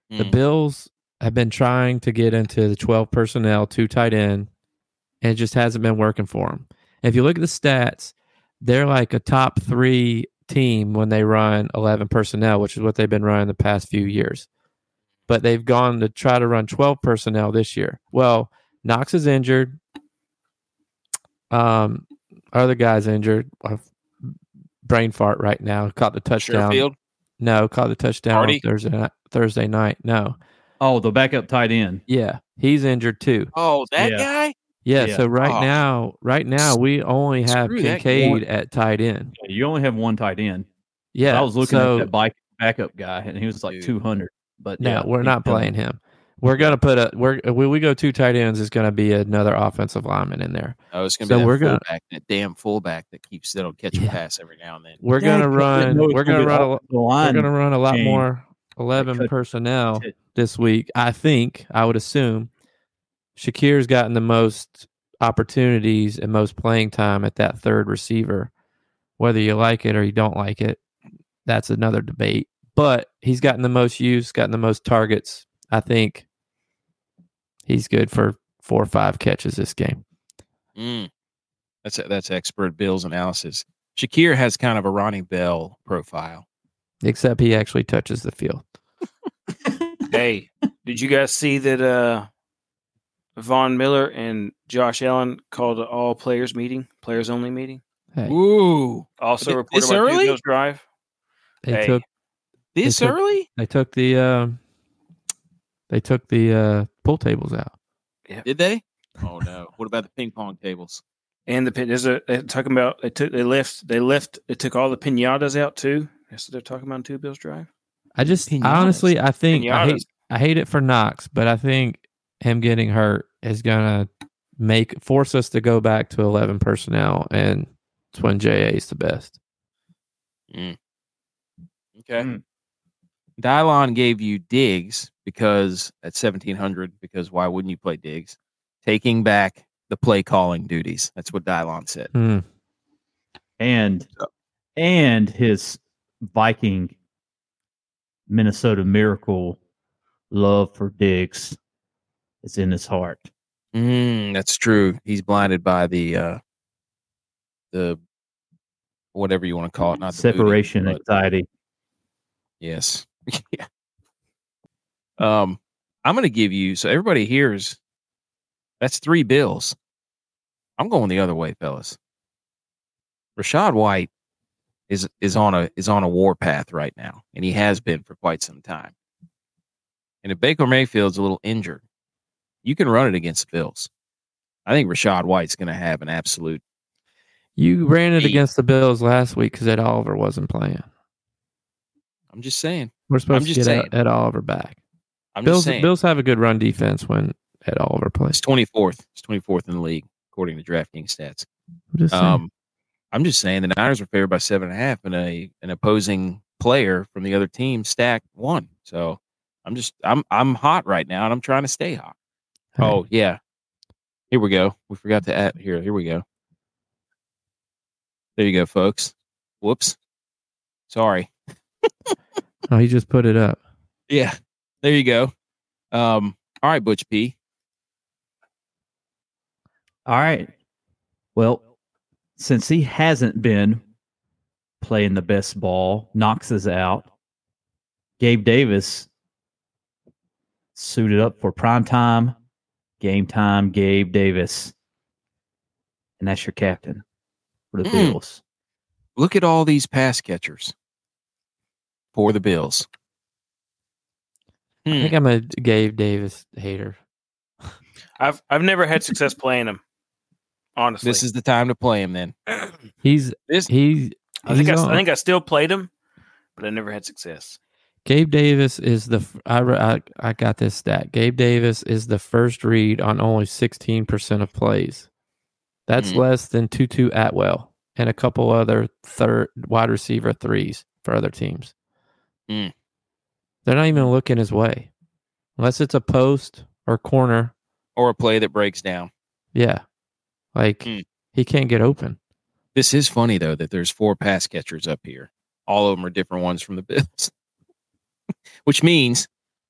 The Bills have been trying to get into the 12 personnel, 2 tight end, and it just hasn't been working for them. And if you look at the stats, they're like a top 3 team when they run 11 personnel, which is what they've been running the past few years. But they've gone to try to run 12 personnel this year. Well, Knox is injured. Other guy's injured. brain fart right now. Caught the touchdown. Sherfield? No, caught the touchdown on Thursday night. No. Oh, the backup tight end. Yeah, he's injured too. Oh, that guy? Yeah, so right now we only have Kincaid at tight end. You only have one tight end. Yeah. I was looking at that backup guy, and he was like 200. But no, we're not playing him. We're going to put a – we go two tight ends, it's going to be another offensive lineman in there. Oh, it's going to be that damn fullback that keeps – that'll catch a pass every now and then. We're going to run – we're going to run a lot more 11 personnel this week. I think, I would assume, Shakir's gotten the most opportunities and most playing time at that third receiver. Whether you like it or you don't like it, that's another debate. But he's gotten the most use, gotten the most targets. I think he's good for 4 or 5 catches this game. That's expert Bill's analysis. Shakir has kind of a Ronnie Bell profile. Except he actually touches the field. Hey, did you guys see that Von Miller and Josh Allen called an all-players meeting, players-only meeting? Hey. Ooh. Also reported by Daniels Drive. They took the pool tables out. Yeah. Did they? Oh no! What about the ping pong tables? And they took all the pinatas out too. That's what they're talking about in Two Bills Drive. I hate it for Knox, but I think him getting hurt is gonna force us to go back to 11 personnel, and it's when JA is the best. Mm. Okay. Mm. Dylan gave you Diggs because at 1700, because why wouldn't you play Diggs? Taking back the play calling duties. That's what Dylan said. Mm. And his Viking Minnesota miracle love for Diggs is in his heart. That's true. He's blinded by the whatever you want to call it, not the separation booty, anxiety. Yes. Yeah. I'm going to give you, so everybody hears, that's 3 Bills. I'm going the other way, fellas. Rashad White is on a war path right now, and he has been for quite some time. And if Baker Mayfield's a little injured, you can run it against the Bills. I think Rashad White's going to have an absolute. You ran it against the Bills last week because Ed Oliver wasn't playing. I'm just saying. We're supposed to get Ed Oliver back. Bills have a good run defense when Ed Oliver plays. It's 24th in the league, according to DraftKings stats. I'm just saying the Niners were favored by 7.5, and an opposing player from the other team stacked 1. So I'm hot right now, and I'm trying to stay hot. Hey. Oh yeah. Here we go. We forgot to add here we go. There you go, folks. Whoops. Sorry. Oh, he just put it up. Yeah, there you go. All right, Butch P. All right. Well, since he hasn't been playing the best ball, Knox is out. Gabe Davis suited up for prime time, game time, Gabe Davis. And that's your captain for the Bills. Look at all these pass catchers for the Bills. I think I'm a Gabe Davis hater. I've never had success playing him. Honestly, this is the time to play him. Then I think I still played him, but I never had success. Gabe Davis is I got this stat. Gabe Davis is the first read on only 16% of plays. That's less than Tutu Atwell and a couple other third wide receiver 3s for other teams. They're not even looking his way unless it's a post or corner or a play that breaks down. Yeah. He can't get open. This is funny though, that there's 4 pass catchers up here. All of them are different ones from the Bills, which means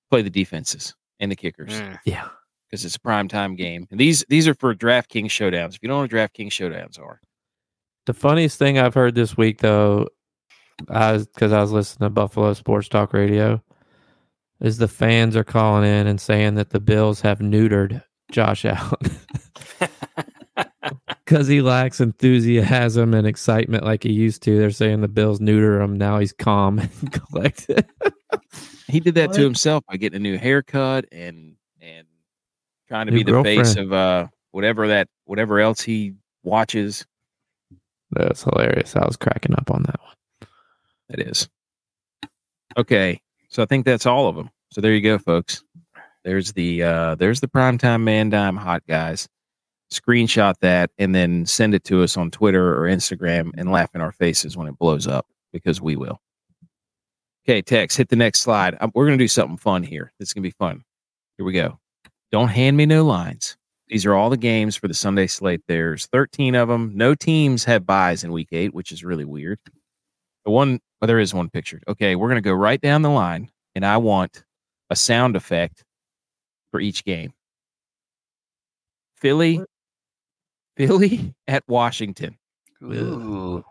play the defenses and the kickers. Yeah. Cause it's a primetime game. And these are for DraftKings showdowns. If you don't know what DraftKings showdowns are. The funniest thing I've heard this week though, because I was listening to Buffalo Sports Talk Radio, is the fans are calling in and saying that the Bills have neutered Josh Allen. because he lacks enthusiasm and excitement like he used to. They're saying the Bills neuter him. Now he's calm and collected. He did that to himself by getting a new haircut and trying to be the face of whatever else he watches. That's hilarious. I was cracking up on that one. It is. Okay. So I think that's all of them. So there you go, folks. There's the Primetime Man Dime Hot Guys. Screenshot that and then send it to us on Twitter or Instagram and laugh in our faces when it blows up, because we will. Okay, Tex, hit the next slide. We're going to do something fun here. This is going to be fun. Here we go. Don't hand me no lines. These are all the games for the Sunday slate. There's 13 of them. No teams have byes in week 8, which is really weird. There is one pictured. Okay, we're going to go right down the line, and I want a sound effect for each game. Philly at Washington. Ooh.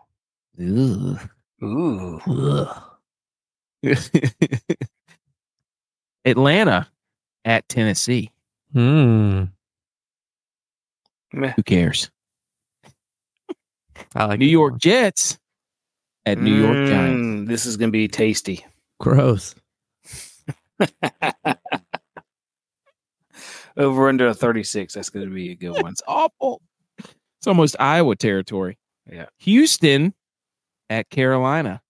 Ooh. Ooh. Atlanta at Tennessee. Who cares? I like New York Jets at New York Giants. This is going to be tasty. Gross. Over under a 36. That's going to be a good one. It's awful. It's almost Iowa territory. Yeah. Houston at Carolina.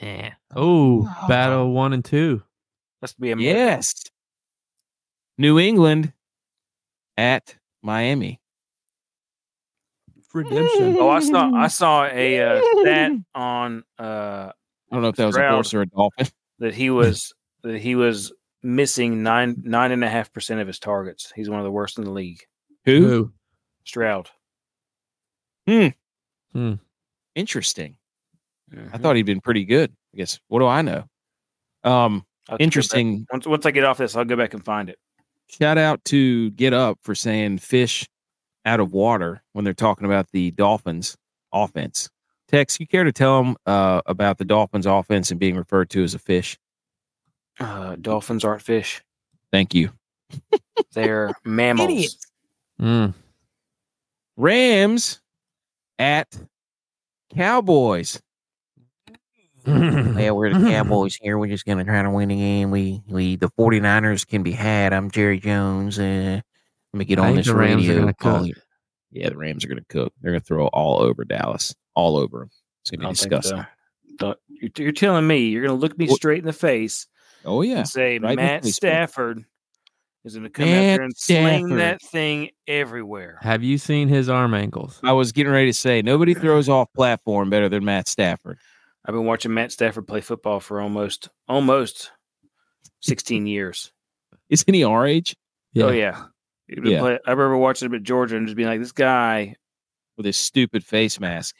Yeah. Oh, battle 1 and 2. That's to be amazing. Yes. New England at Miami. Redemption. Oh, I saw a stat on. I don't know if that was a horse or a dolphin. That he was missing 9.5% of his targets. He's one of the worst in the league. Who? Stroud. Hmm. Interesting. Mm-hmm. I thought he'd been pretty good. I guess. What do I know? Interesting. Once I get off this, I'll go back and find it. Shout out to Get Up for saying fish out of water when they're talking about the Dolphins offense. Tex, you care to tell them about the Dolphins offense and being referred to as a fish? Dolphins aren't fish. Thank you. They're mammals. Rams at Cowboys. Yeah, we're the Cowboys here. We're just going to try to win the game. We the 49ers can be had. I'm Jerry Jones. Let me get on this radio. Yeah, the Rams are going to cook. They're going to throw all over Dallas. All over them. It's going to be disgusting. So. You're telling me you're going to look me straight in the face. Oh, yeah. And say right Matt Stafford is going to come out there and sling that thing everywhere. Have you seen his arm angles? I was getting ready to say, nobody throws off platform better than Matt Stafford. I've been watching Matt Stafford play football for almost 16 years. Isn't he our age? Yeah. Oh, yeah. I remember watching him at Georgia and just being like, this guy with his stupid face mask.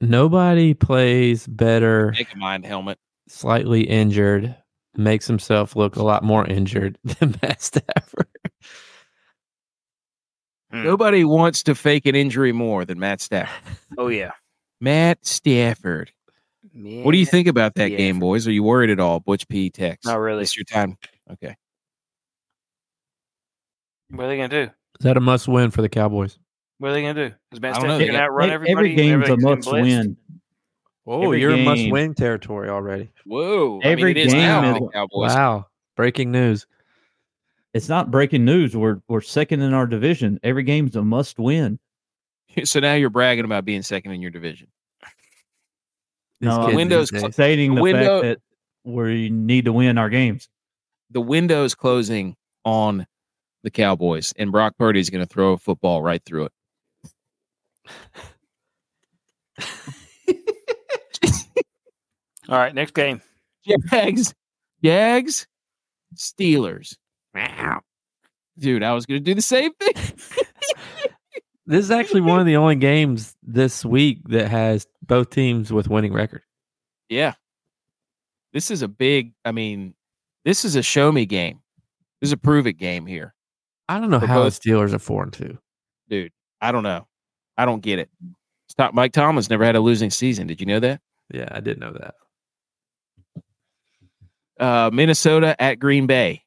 Nobody plays better. Make a mind helmet. Slightly injured. Makes himself look a lot more injured than Matt Stafford. Nobody wants to fake an injury more than Matt Stafford. Oh, yeah. Matt Stafford. What do you think about that game, boys? Are you worried at all? Butch P, Tex. Not really. It's your time. Okay. What are they going to do? Is that a must win for the Cowboys? What are they going to do? Is Matt Stafford going to outrun everybody? Every game's a must win. Oh, you're in must win territory already. Whoa. Every game is the Cowboys. Wow. Breaking news. It's not breaking news. We're second in our division. Every game's a must win. So now you're bragging about being second in your division. No, Windows stating the window, fact that we need to win our games. The window's closing on the Cowboys, and Brock Purdy is going to throw a football right through it. All right, next game. Jags, Steelers. Wow. Dude, I was going to do the same thing. This is actually one of the only games this week that has both teams with winning record. Yeah. This is a big, this is a show me game. This is a prove it game here. I don't know how the Steelers are 4-2. Dude, I don't know. I don't get it. Stop. Mike Tomlin's never had a losing season. Did you know that? Yeah, I did know that. Minnesota at Green Bay.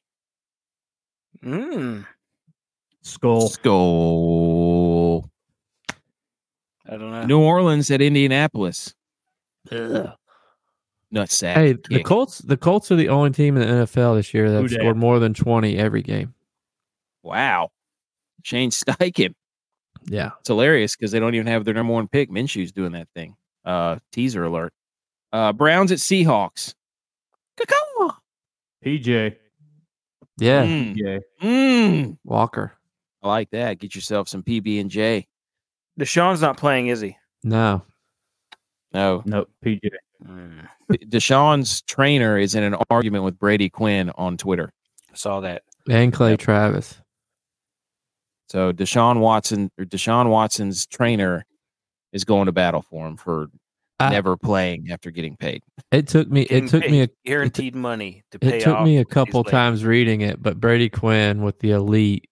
Skull. I don't know. New Orleans at Indianapolis. Ugh. Nutsack. Hey, the Colts are the only team in the NFL this year that scored more than 20 every game. Wow. Shane Steichen. Yeah. It's hilarious because they don't even have their number one pick. Minshew's doing that thing. Teaser alert. Browns at Seahawks. Caw-caw. PJ. Yeah. Walker. I like that. Get yourself some PB&J. Deshaun's not playing, is he? No. Nope. PJ. Deshaun's trainer is in an argument with Brady Quinn on Twitter. I saw that. And Clay Travis. So Deshaun Watson's trainer is going to battle for him for never playing after getting paid. It took me a couple times reading it, but Brady Quinn with the elite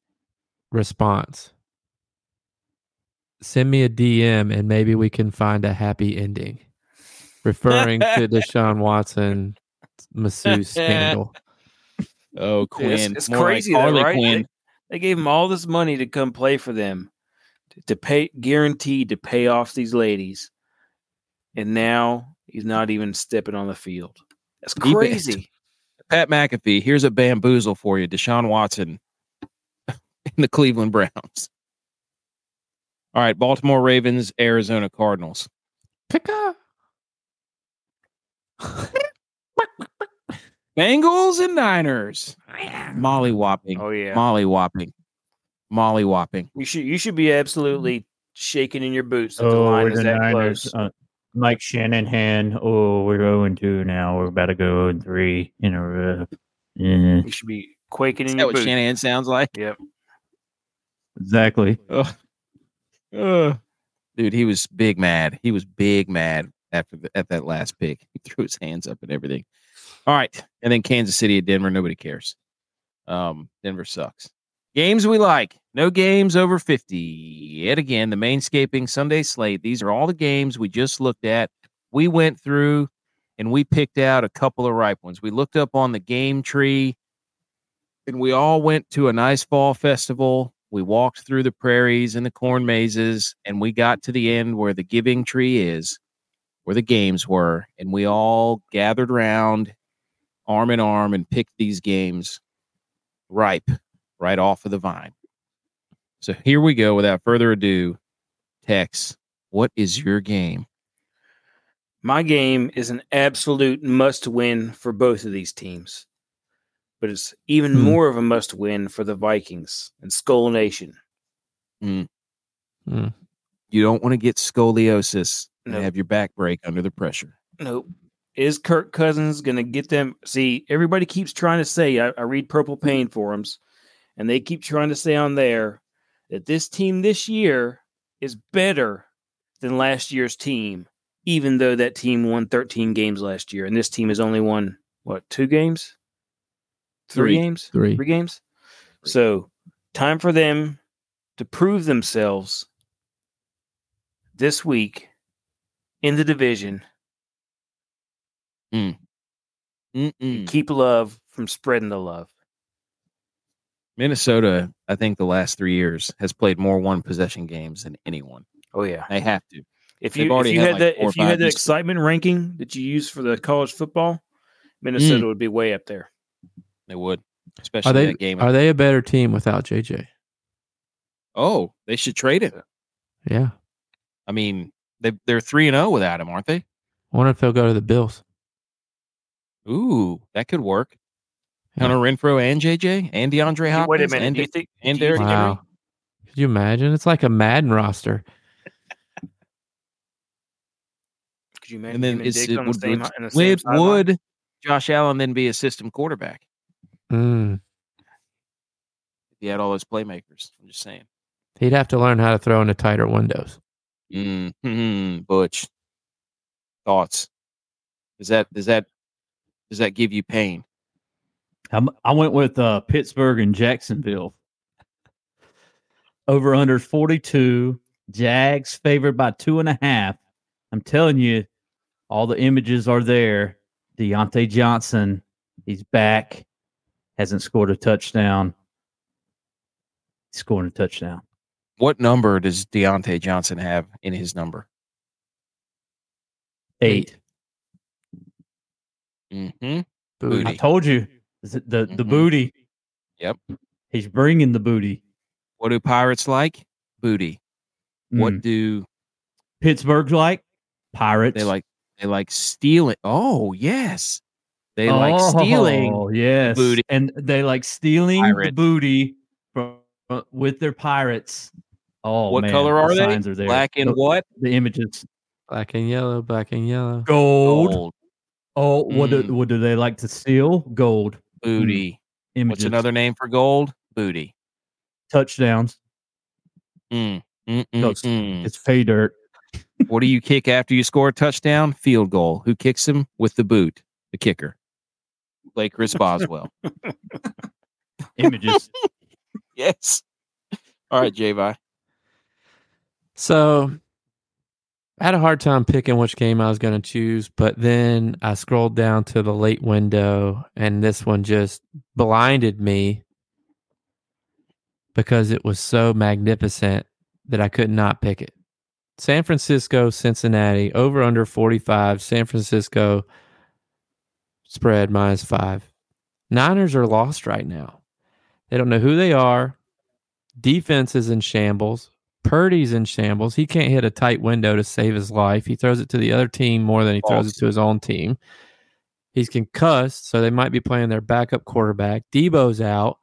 response. Send me a DM and maybe we can find a happy ending. Referring to Deshaun Watson masseuse scandal. Oh, Quinn. It's crazy, like though, right? Quinn. They gave him all this money to come play for them, to pay, guaranteed to pay off these ladies, and now he's not even stepping on the field. That's crazy. Pat McAfee, here's a bamboozle for you. Deshaun Watson in the Cleveland Browns. All right, Baltimore Ravens, Arizona Cardinals. Pick up. Bengals and Niners. Molly-whopping. Oh, yeah. Molly-whopping. You should be absolutely shaking in your boots that the line is that Niners, close. Mike Shanahan. Oh, we're 0-2 now. We're about to go 0-3 in a row. Yeah. You should be quaking in your boots. Is that what Shanahan sounds like? Yep. Exactly. Dude, he was big mad. At that last pick. He threw his hands up and everything. All right. And then Kansas City at Denver. Nobody cares. Denver sucks. Games we like. No games over 50. Yet again, the Mainscaping Sunday slate. These are all the games we just looked at. We went through and we picked out a couple of ripe ones. We looked up on the game tree and we all went to a nice fall festival. We walked through the prairies and the corn mazes and we got to the end where the giving tree is, where the games were, and we all gathered around arm in arm and picked these games ripe, right off of the vine. So here we go. Without further ado, Tex, what is your game? My game is an absolute must-win for both of these teams, but it's even more of a must-win for the Vikings and Skull Nation. You don't want to get scoliosis. Nope. Have your back break under the pressure. Nope. Is Kirk Cousins going to get them? See, everybody keeps trying to say, I read Purple Pain forums, and they keep trying to say on there that this team this year is better than last year's team, even though that team won 13 games last year. And this team has only won, what, 2 games? Three games? 3 games? So, time for them to prove themselves this week. In the division, keep love from spreading the love. Minnesota, I think the last 3 years has played more one-possession games than anyone. Oh, yeah. They have to. If you had the excitement ranking that you use for the college football, Minnesota would be way up there. They would, especially that game. Are they a better team without JJ? Oh, they should trade him. Yeah. I mean... They're 3-0 without him, aren't they? I wonder if they'll go to the Bills. Ooh, that could work. Yeah. Hunter Renfrow and JJ and DeAndre Hopkins. Wait a minute. Do you think Derek Henry? Could you imagine? It's like a Madden roster. Could you imagine? And then would Josh Allen then be a system quarterback? If he had all those playmakers. I'm just saying. He'd have to learn how to throw into tighter windows. Butch, thoughts? Does that give you pain? I went with Pittsburgh and Jacksonville. Over under 42. Jags favored by 2.5. I'm telling you, all the images are there. Deontay Johnson, he's back. Hasn't scored a touchdown. He's scoring a touchdown. What number does Deontay Johnson have in his number? 8. Mm-hmm. Booty. I told you. The booty. Yep. He's bringing the booty. What do Pirates like? Booty. What do Pittsburgh's like? Pirates. They like stealing. Oh, yes. They like stealing. Oh, yes. Booty. And they like stealing the booty with their Pirates. Oh, what color are they? Black and what? The images. Black and yellow. Black and yellow. Gold. Oh, what do they like to steal? Gold. Booty. Images. What's another name for gold? Booty. Touchdowns. It's pay dirt. What do you kick after you score a touchdown? Field goal. Who kicks him with the boot? The kicker. Like Chris Boswell. Images. Yes. All right, Javi. So I had a hard time picking which game I was going to choose, but then I scrolled down to the late window, and this one just blinded me because it was so magnificent that I could not pick it. San Francisco, Cincinnati, over under 45. San Francisco spread -5. Niners are lost right now. They don't know who they are. Defense is in shambles. Purdy's in shambles. He can't hit a tight window to save his life. He throws it to the other team more than he throws it to his own team. He's concussed, so they might be playing their backup quarterback. Debo's out.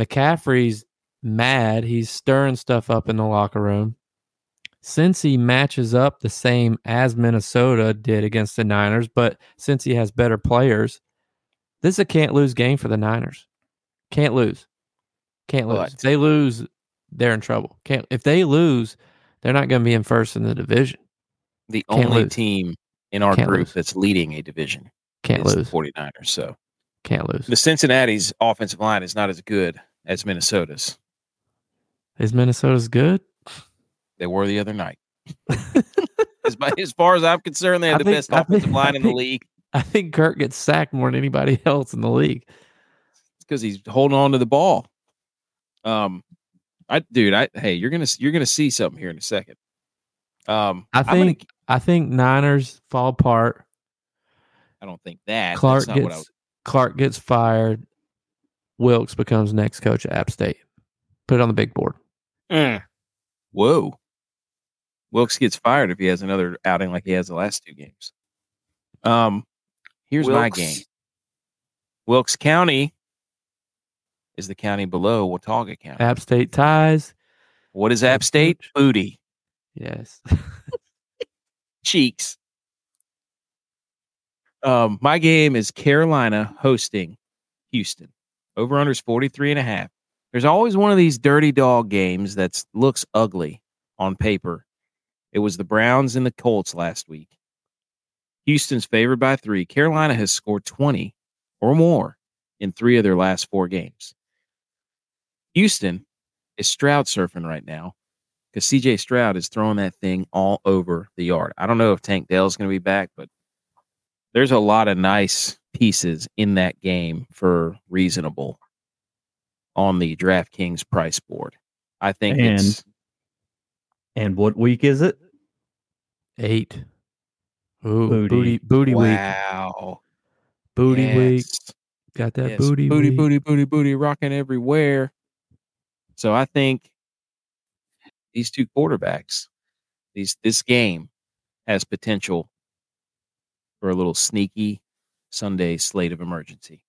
McCaffrey's mad. He's stirring stuff up in the locker room. Cincy matches up the same as Minnesota did against the Niners, but Cincy has better players. This is a can't-lose game for the Niners. Can't lose. Can't lose. What? If they lose, they're in trouble. If they lose, they're not going to be in first in the division. The only team in our group that's leading a division is the 49ers, so can't lose. The Cincinnati's offensive line is not as good as Minnesota's. Is Minnesota's good? They were the other night. As far as I'm concerned, they have the best offensive line in the league. I think Kirk gets sacked more than anybody else in the league. It's because he's holding on to the ball. Hey, you're gonna see something here in a second. I think Niners fall apart. I don't think that Clark gets fired. Wilkes becomes next coach at App State. Put it on the big board. Whoa. Wilkes gets fired if he has another outing like he has the last two games. Here's my game. Wilkes County is the county below Watauga County. App State ties. What is App State? Booty. Yes. Cheeks. My game is Carolina hosting Houston. Over-under is 43.5. There's always one of these dirty dog games that looks ugly on paper. It was the Browns and the Colts last week. Houston's favored by 3. Carolina has scored 20 or more in 3 of their last 4 games. Houston is Stroud surfing right now because CJ Stroud is throwing that thing all over the yard. I don't know if Tank Dell's going to be back, but there's a lot of nice pieces in that game for reasonable on the DraftKings price board. I think and what week is it? 8. Ooh, booty week. Wow. Booty week. Got that booty week. Booty rocking everywhere. So I think these two quarterbacks, this game has potential for a little sneaky Sunday slate of emergency.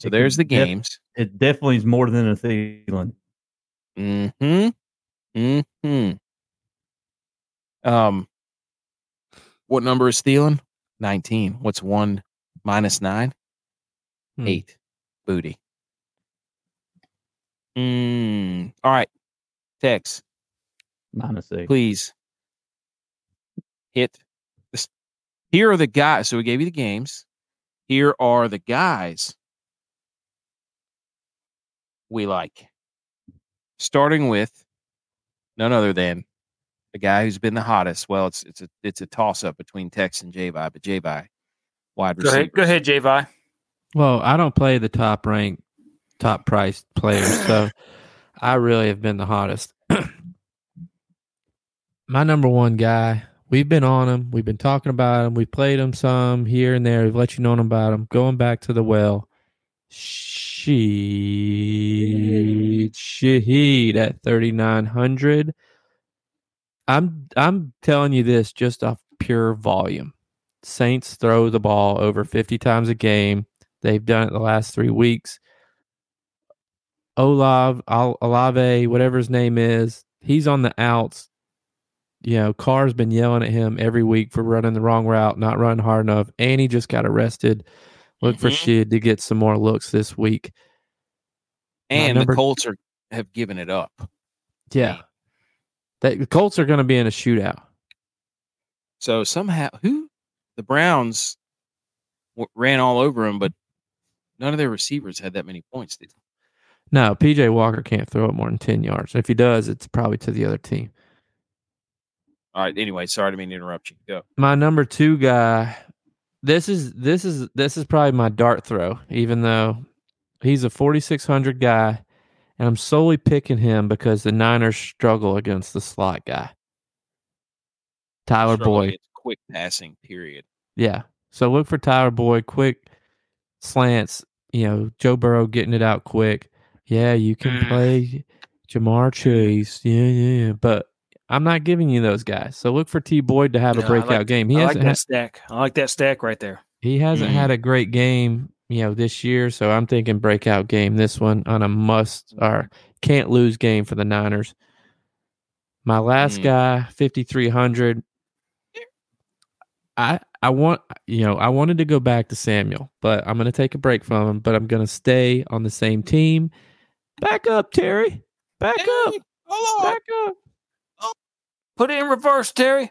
So there's the games. It definitely is more than a Thielen. What number is Thielen? 19. What's 1 minus 9? 8. Booty. All right. Tex. -8. Please. Hit. Here are the guys. So we gave you the games. Here are the guys we like. Starting with none other than the guy who's been the hottest. Well, it's a toss-up between Tex and Javi, but Javi, wide receiver. Go ahead, Javi. Well, I don't play the top-ranked, top-priced players, so I really have been the hottest. my number one guy. We've been on him. We've been talking about him. We've played him some here and there. We've let you know about him. Going back to the well. Shaheed at 3,900. I'm telling you this just off pure volume. Saints throw the ball over 50 times a game. They've done it the last 3 weeks. Olave, whatever his name is, he's on the outs. You know, Carr's been yelling at him every week for running the wrong route, not running hard enough, and he just got arrested. Look for Shid to get some more looks this week. And the Colts have given it up. Yeah. The Colts are going to be in a shootout. So somehow, the Browns ran all over them, but none of their receivers had that many points, did they? No, P.J. Walker can't throw it more than 10 yards. If he does, it's probably to the other team. All right. Anyway, sorry to interrupt you. Go. My number two guy. This is probably my dart throw, even though he's a 4,600 guy, and I'm solely picking him because the Niners struggle against the slot guy. Tyler Boyd. Quick passing, period. Yeah. So look for Tyler Boyd, quick slants, Joe Burrow getting it out quick. Yeah, you can play Jamar Chase. Yeah. But I'm not giving you those guys. So look for T. Boyd to have a breakout game. I like that stack right there. He hasn't had a great game, this year. So I'm thinking breakout game. This one on a must or can't lose game for the Niners. My last guy, 5,300. I wanted to go back to Samuel, but I'm going to take a break from him. But I'm going to stay on the same team. Back up, Terry. Back up. Hold on. Back up. Put it in reverse, Terry.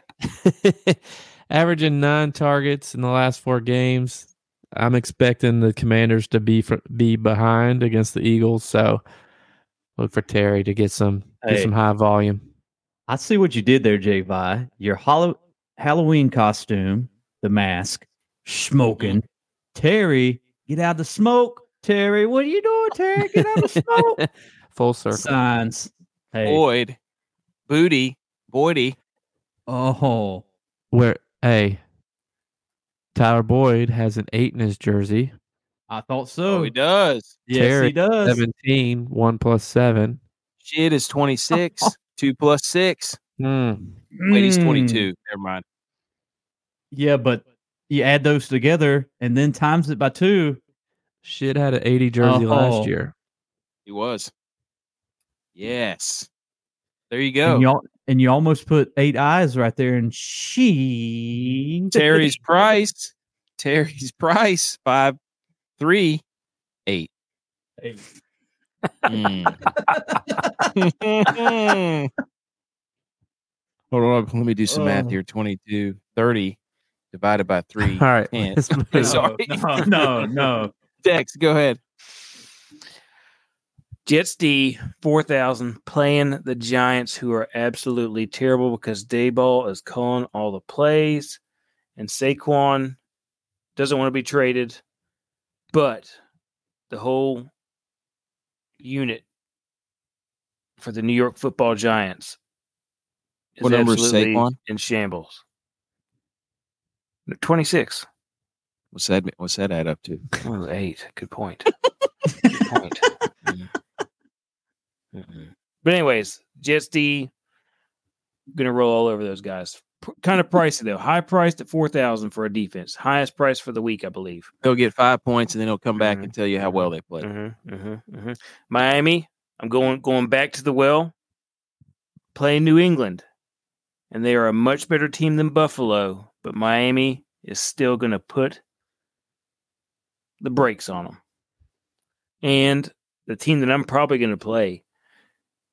Averaging 9 targets in the last 4 games. I'm expecting the Commanders to be behind against the Eagles, so look for Terry to get some high volume. I see what you did there, Javi. Your Halloween costume, the mask, smoking. Terry, get out the smoke, Terry. What are you doing, Terry? Get out the smoke. Full circle. Signs. Hey. Boyd. Booty. Boydie. Oh. Tyler Boyd has an 8 in his jersey. I thought so. Oh, he does. Terry, yes, he does. 17, 1+7. Shit is 26, 2+6. Wait, he's 22. Never mind. Yeah, but you add those together and then times it by 2. Shit had an 80 jersey last year. He was. Yes. There you go. And you almost put 8 eyes right there, and Terry's price 538. 8. Hold on, let me do some math here. 2230 divided by 3. All right, sorry. No. Dex, go ahead. Jets D, 4,000, playing the Giants, who are absolutely terrible because Daboll is calling all the plays, and Saquon doesn't want to be traded, but the whole unit for the New York Football Giants is absolutely in shambles. 26. What's that add up to? 8. Good point. But anyways, Jets D, going to roll all over those guys. Kind of pricey, though. High priced at 4,000 for a defense. Highest price for the week, I believe. They'll get 5 points, and then they'll come back and tell you how well they played. Miami, I'm going back to the well, playing New England. And they are a much better team than Buffalo, but Miami is still going to put the brakes on them. And the team that I'm probably going to play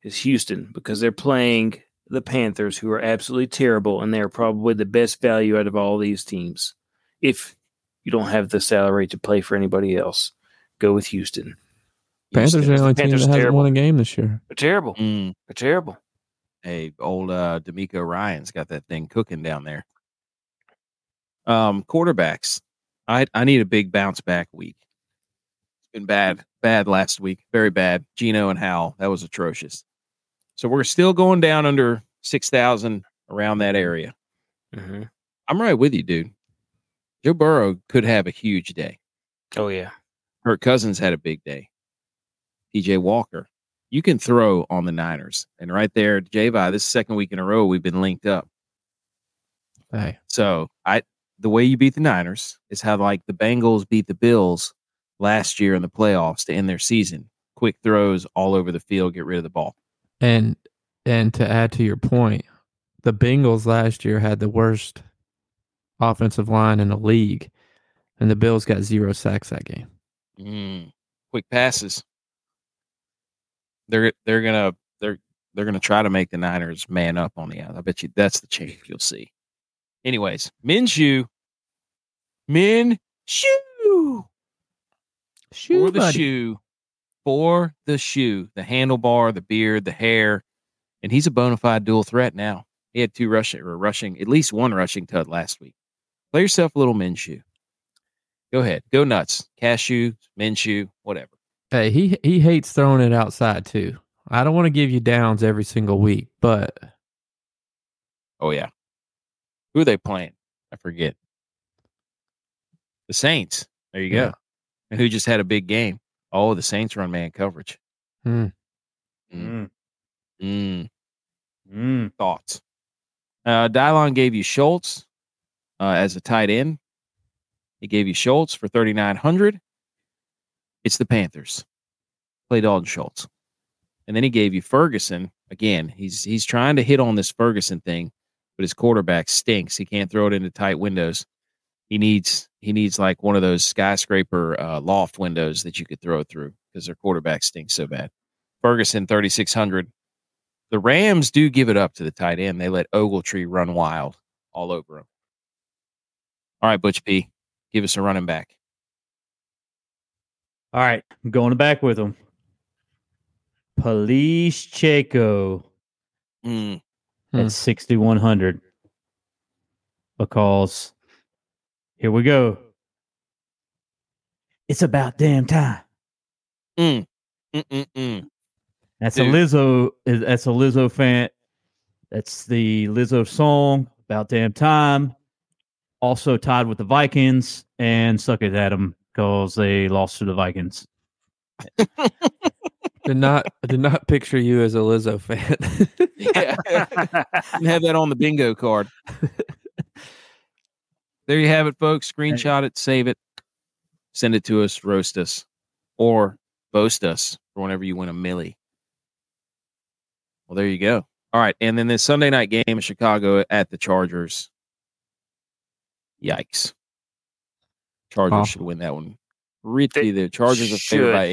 is Houston, because they're playing the Panthers, who are absolutely terrible, and they're probably the best value out of all these teams. If you don't have the salary to play for anybody else, go with Houston. Panthers are the only team that hasn't won a game this year. They're terrible. They're terrible. Hey, old D'Amico Ryan's got that thing cooking down there. Quarterbacks. I need a big bounce back week. It's been bad last week. Very bad. Geno and Howell. That was atrocious. So we're still going down under 6,000 around that area. Mm-hmm. I'm right with you, dude. Joe Burrow could have a huge day. Oh, yeah. Kirk Cousins had a big day. P.J. Walker. You can throw on the Niners. And right there, Javi, this second week in a row, we've been linked up. Hey. So the way you beat the Niners is how, like, the Bengals beat the Bills last year in the playoffs to end their season. Quick throws all over the field, get rid of the ball. And to add to your point, the Bengals last year had the worst offensive line in the league, and the Bills got 0 sacks that game. Quick passes. They're gonna try to make the Niners man up on the out. I bet you that's the change you'll see. Anyways, Minshew, the handlebar, the beard, the hair, and he's a bona fide dual threat now. He had at least one rushing TD last week. Play yourself a little Minshew. Go ahead. Go nuts. Cashew, Minshew, whatever. Hey, he hates throwing it outside, too. I don't want to give you downs every single week, but... Oh, yeah. Who are they playing? I forget. The Saints. There you go. And who just had a big game? Oh, the Saints run man coverage. Thoughts? Dylan gave you Schultz as a tight end. He gave you Schultz for $3,900. It's the Panthers. Play Dalton Schultz. And then he gave you Ferguson. Again, he's trying to hit on this Ferguson thing, but his quarterback stinks. He can't throw it into tight windows. He needs like one of those skyscraper loft windows that you could throw through because their quarterback stinks so bad. Ferguson, $3,600. The Rams do give it up to the tight end. They let Ogletree run wild all over him. All right, Butch P. Give us a running back. All right, I'm going back with him. Police Checo at 6,100. Because here we go. It's about damn time. That's a Lizzo fan. That's the Lizzo song, About Damn Time. Also tied with the Vikings, and suck it at them because they lost to the Vikings. did not picture you as a Lizzo fan. Yeah, didn't have that on the bingo card. There you have it, folks. Screenshot it, save it, send it to us, roast us, or boast us for whenever you win a millie. Well, there you go. All right, and then this Sunday night game in Chicago at the Chargers. Yikes. Chargers should win that one. Really, the Chargers are favored by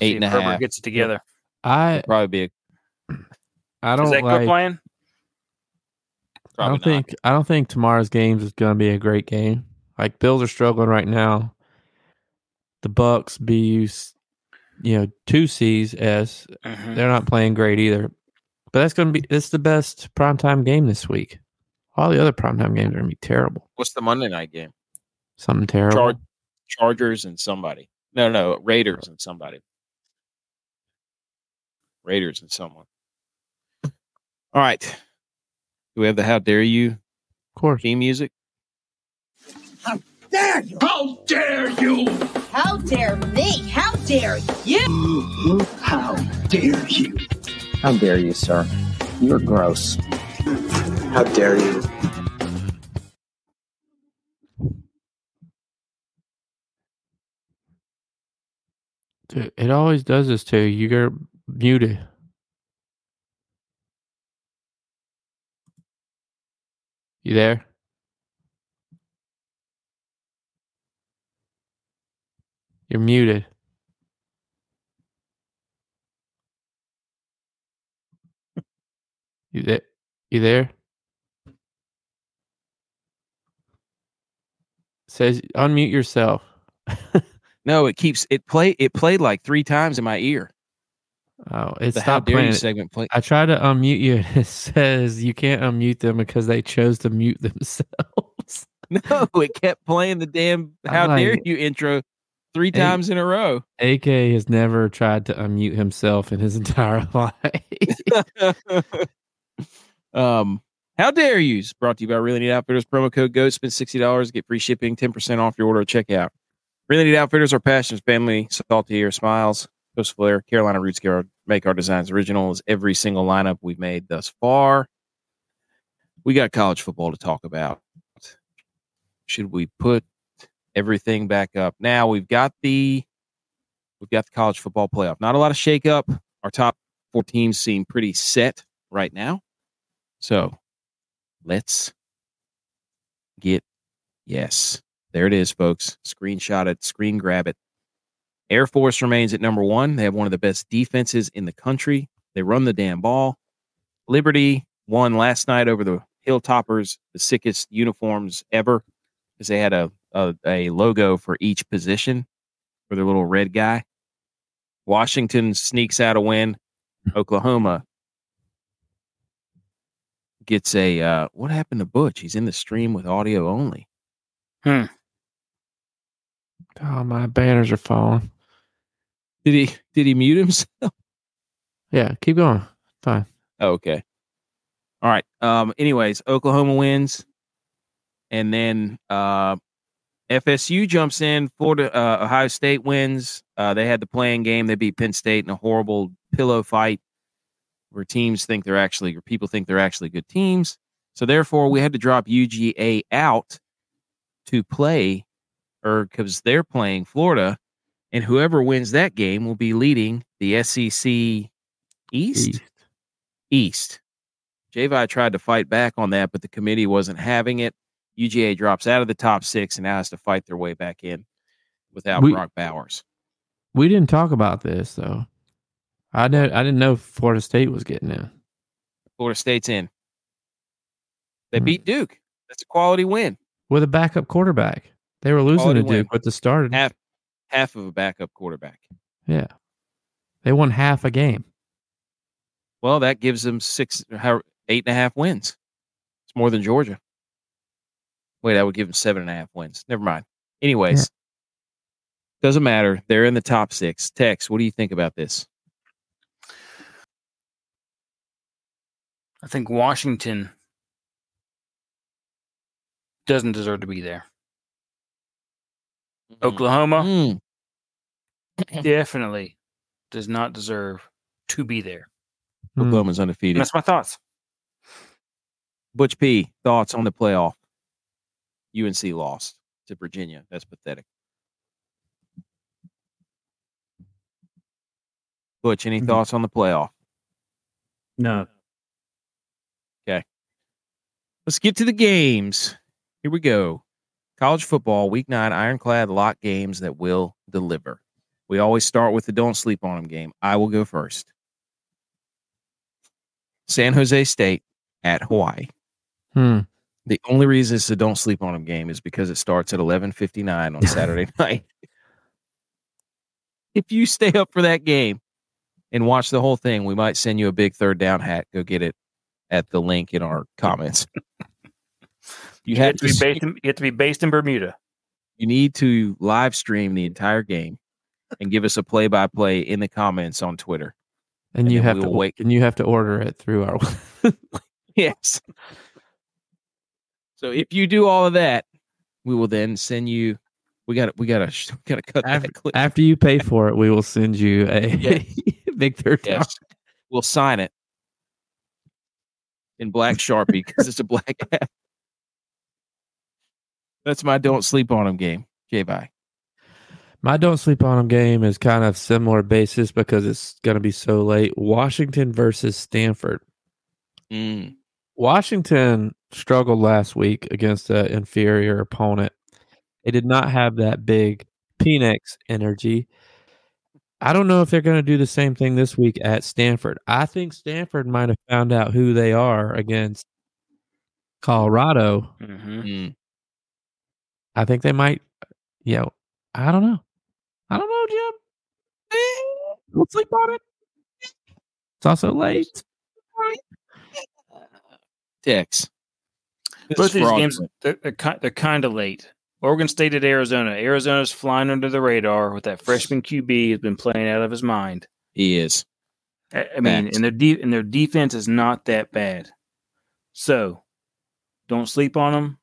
8.5. Herbert gets it together. I don't like. Is that good playing? I don't think tomorrow's game is going to be a great game. Like, Bills are struggling right now. The Bucks, BU, you know, 2 C's, S. Mm-hmm. They're not playing great either. But it's the best primetime game this week. All the other primetime games are going to be terrible. What's the Monday night game? Something terrible. Chargers and somebody. No, Raiders and somebody. Raiders and someone. All right. Do we have the How Dare You? Of course. Theme music? How dare you? How dare you? How dare me? How dare you? How dare you? How dare you, sir? You're gross. How dare you? Dude, it always does this to you. You're muted. You there? You're muted. You there? You there? Says unmute yourself. No, it played like 3 times in my ear. Oh, it's stopped playing. Segment play. I tried to unmute you. And it says you can't unmute them because they chose to mute themselves. No, it kept playing the damn "How Dare You" intro 3 times in a row. AK has never tried to unmute himself in his entire life. How dare you? It's brought to you by Really Neat Outfitters. Promo code GOAT. Spend $60. Get free shipping, 10% off your order at checkout. Really Neat Outfitters are passions, family, salty air, smiles, post flair, Carolina roots, make our designs original as every single lineup we've made thus far. We got college football to talk about. Should we put everything back up? Now we've got the college football playoff. Not a lot of shakeup. Our top 4 teams seem pretty set right now. So let's get, yes, there it is, folks. Screenshot it, screen grab it. Air Force remains at number 1. They have one of the best defenses in the country. They run the damn ball. Liberty won last night over the Hilltoppers, the sickest uniforms ever, because they had a logo for each position for their little red guy. Washington sneaks out a win. Oklahoma gets a, what happened to Butch? He's in the stream with audio only. Oh, my banners are falling. Did he mute himself? Yeah, keep going. Fine. Oh, okay. All right. Anyways, Oklahoma wins. And then FSU jumps in. Florida, Ohio State wins. They had the play-in game. They beat Penn State in a horrible pillow fight where people think they're actually good teams. So therefore, we had to drop UGA out to play, or because they're playing Florida, and whoever wins that game will be leading the SEC East. JVI tried to fight back on that, but the committee wasn't having it. UGA drops out of the top 6 and now has to fight their way back in without Brock Bowers. We didn't talk about this, though. I didn't know Florida State was getting in. Florida State's in. They beat Duke. That's a quality win. With a backup quarterback. They were losing to Duke, but they started. Half of a backup quarterback. Yeah. They won half a game. Well, that gives them 8.5 wins. It's more than Georgia. Wait, that would give them 7.5 wins. Never mind. Anyways, Doesn't matter. They're in the top 6. Tex, what do you think about this? I think Washington doesn't deserve to be there. Oklahoma definitely does not deserve to be there. Oklahoma's undefeated. And that's my thoughts. Butch P, thoughts on the playoff. UNC lost to Virginia. That's pathetic. Butch, any thoughts on the playoff? No. Okay. Let's get to the games. Here we go. College football, week 9, ironclad lock games that will deliver. We always start with the don't sleep on them game. I will go first. San Jose State at Hawaii. The only reason it's the don't sleep on them game is because it starts at 11:59 on Saturday night. If you stay up for that game and watch the whole thing, we might send you a big third down hat. Go get it at the link in our comments. You have to be based in Bermuda. You need to live stream the entire game and give us a play-by-play in the comments on Twitter. And you have to wait. And you have to order it through our yes. So if you do all of that, we will then send you. We gotta cut that clip. After you pay for it. We will send you a big third down. Yes. We'll sign it in black Sharpie because it's a black hat. That's my don't sleep on them game. Bye. My don't sleep on them game is kind of similar basis because it's going to be so late. Washington versus Stanford. Washington struggled last week against an inferior opponent. They did not have that big Phoenix energy. I don't know if they're going to do the same thing this week at Stanford. I think Stanford might have found out who they are against Colorado. I think they might, I don't know, Jim. Don't sleep on it. It's also late. Tex. Both of these games, they're kind of late. Oregon State at Arizona. Arizona's flying under the radar with that freshman QB has been playing out of his mind. He is. I mean, and their defense is not that bad. So Don't sleep on them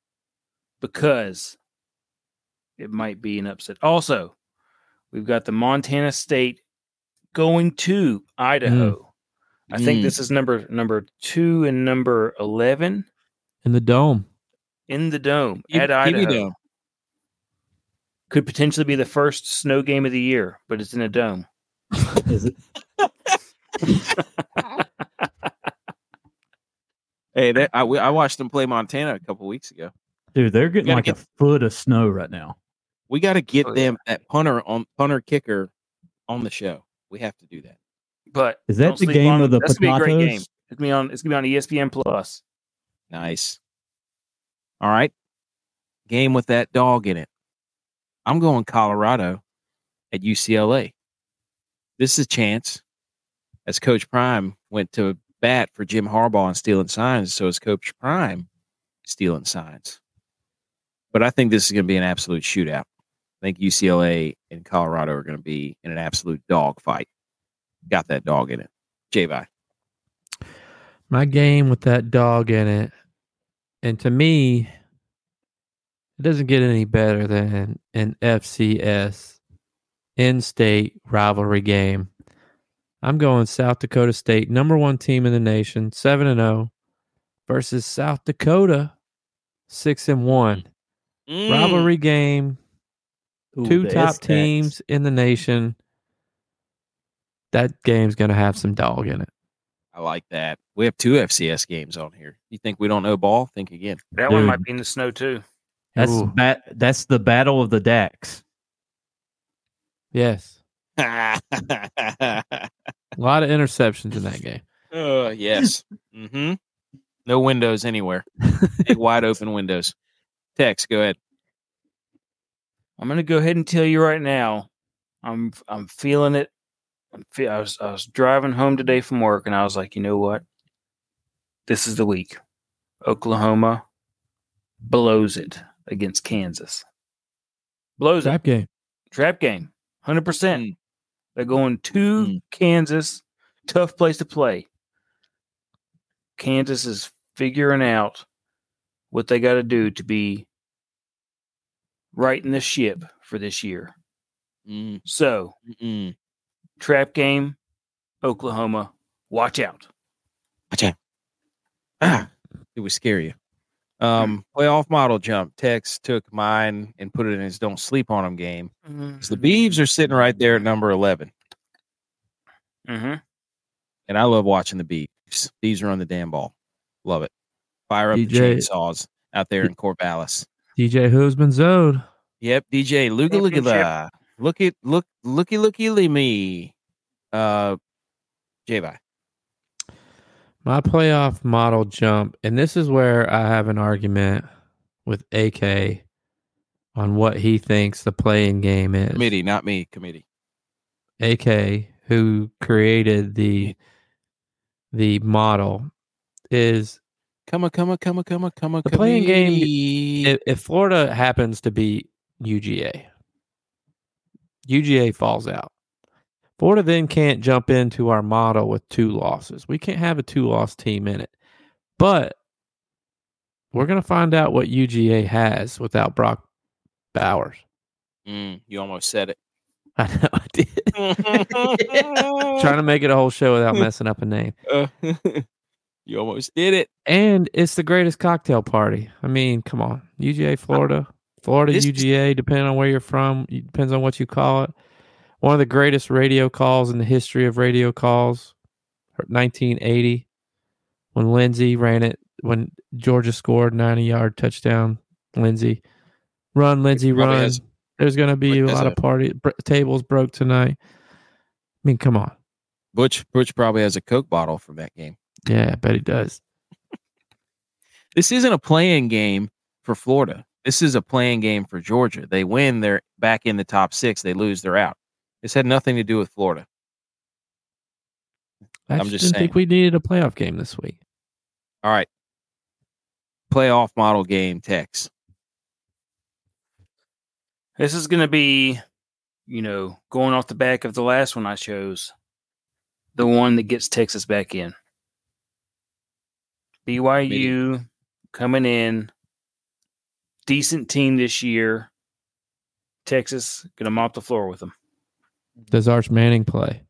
because it might be an upset. Also, we've got the Montana State going to Idaho. I think this is number 2 and number 11. In the dome at Idaho. Could potentially be the first snow game of the year, but it's in a dome. Is it? Hey, I watched them play Montana a couple weeks ago. Dude, they're getting like a foot of snow right now. We got to get them that punter kicker on the show. We have to do that. But is that the game of the potatoes? That's gonna be a great game. It's gonna be on ESPN Plus. Nice. All right, game with that dog in it. I'm going Colorado at UCLA. This is a chance, as Coach Prime went to bat for Jim Harbaugh and stealing signs. So is Coach Prime stealing signs. But I think this is going to be an absolute shootout. I think UCLA and Colorado are going to be in an absolute dog fight. Got that dog in it. J-Bye. My game with that dog in it. And to me, it doesn't get any better than an FCS in-state rivalry game. I'm going South Dakota State, number 1 team in the nation, 7-0, versus South Dakota, 6-1. Rivalry game, two top teams in the nation. That game's going to have some dog in it. I like that. We have 2 FCS games on here. You think we don't know ball? Think again. That one might be in the snow, too. That's the battle of the Dax. Yes. A lot of interceptions in that game. Oh, yes. Mm-hmm. No windows anywhere. Big wide open windows. Tex, go ahead. I'm going to go ahead and tell you right now, I'm feeling it. I was driving home today from work, and I was like, you know what? This is the week. Oklahoma blows it against Kansas. Blows Trap it. Trap game. 100%. They're going to Kansas. Tough place to play. Kansas is figuring out what they got to do to be right in the ship for this year. So... Trap game, Oklahoma. Watch out. Watch out. Ah, it would scare you. Playoff model jump. Tex took mine and put it in his don't sleep on them game. So the Beavs are sitting right there at number 11. Mm-hmm. And I love watching the Beavs. Beavs run the damn ball. Love it. Fire up DJ. The chainsaws out there in Corvallis. DJ who's been zoned. Yep, DJ. Luga. Looky me. J-Bye. My playoff model jump, and this is where I have an argument with AK on what he thinks the play-in game is. Committee, not me, committee. AK, who created the model, is... Come on. The play-in game, if Florida happens to be UGA falls out. Florida then can't jump into our model with 2 losses. We can't have a 2-loss team in it. But we're going to find out what UGA has without Brock Bowers. You almost said it. I know I did. Trying to make it a whole show without messing up a name. You almost did it. And it's the greatest cocktail party. I mean, come on. UGA, Florida. Florida, UGA, depending on where you're from, depends on what you call it. One of the greatest radio calls in the history of radio calls, 1980, when Lindsey ran it, when Georgia scored 90-yard touchdown. Lindsey, run. There's going to be a lot of party. Tables broke tonight. I mean, come on. Butch probably has a Coke bottle from that game. Yeah, I bet he does. This isn't a play-in game for Florida. This is a playing game for Georgia. They win, they're back in the top 6. They lose, they're out. This had nothing to do with Florida. I'm just saying. I think we needed a playoff game this week. All right. Playoff model game, Tex. This is going to be, going off the back of the last one I chose, the one that gets Texas back in. BYU coming in, decent team this year. Texas going to mop the floor with them. Does Arch Manning play?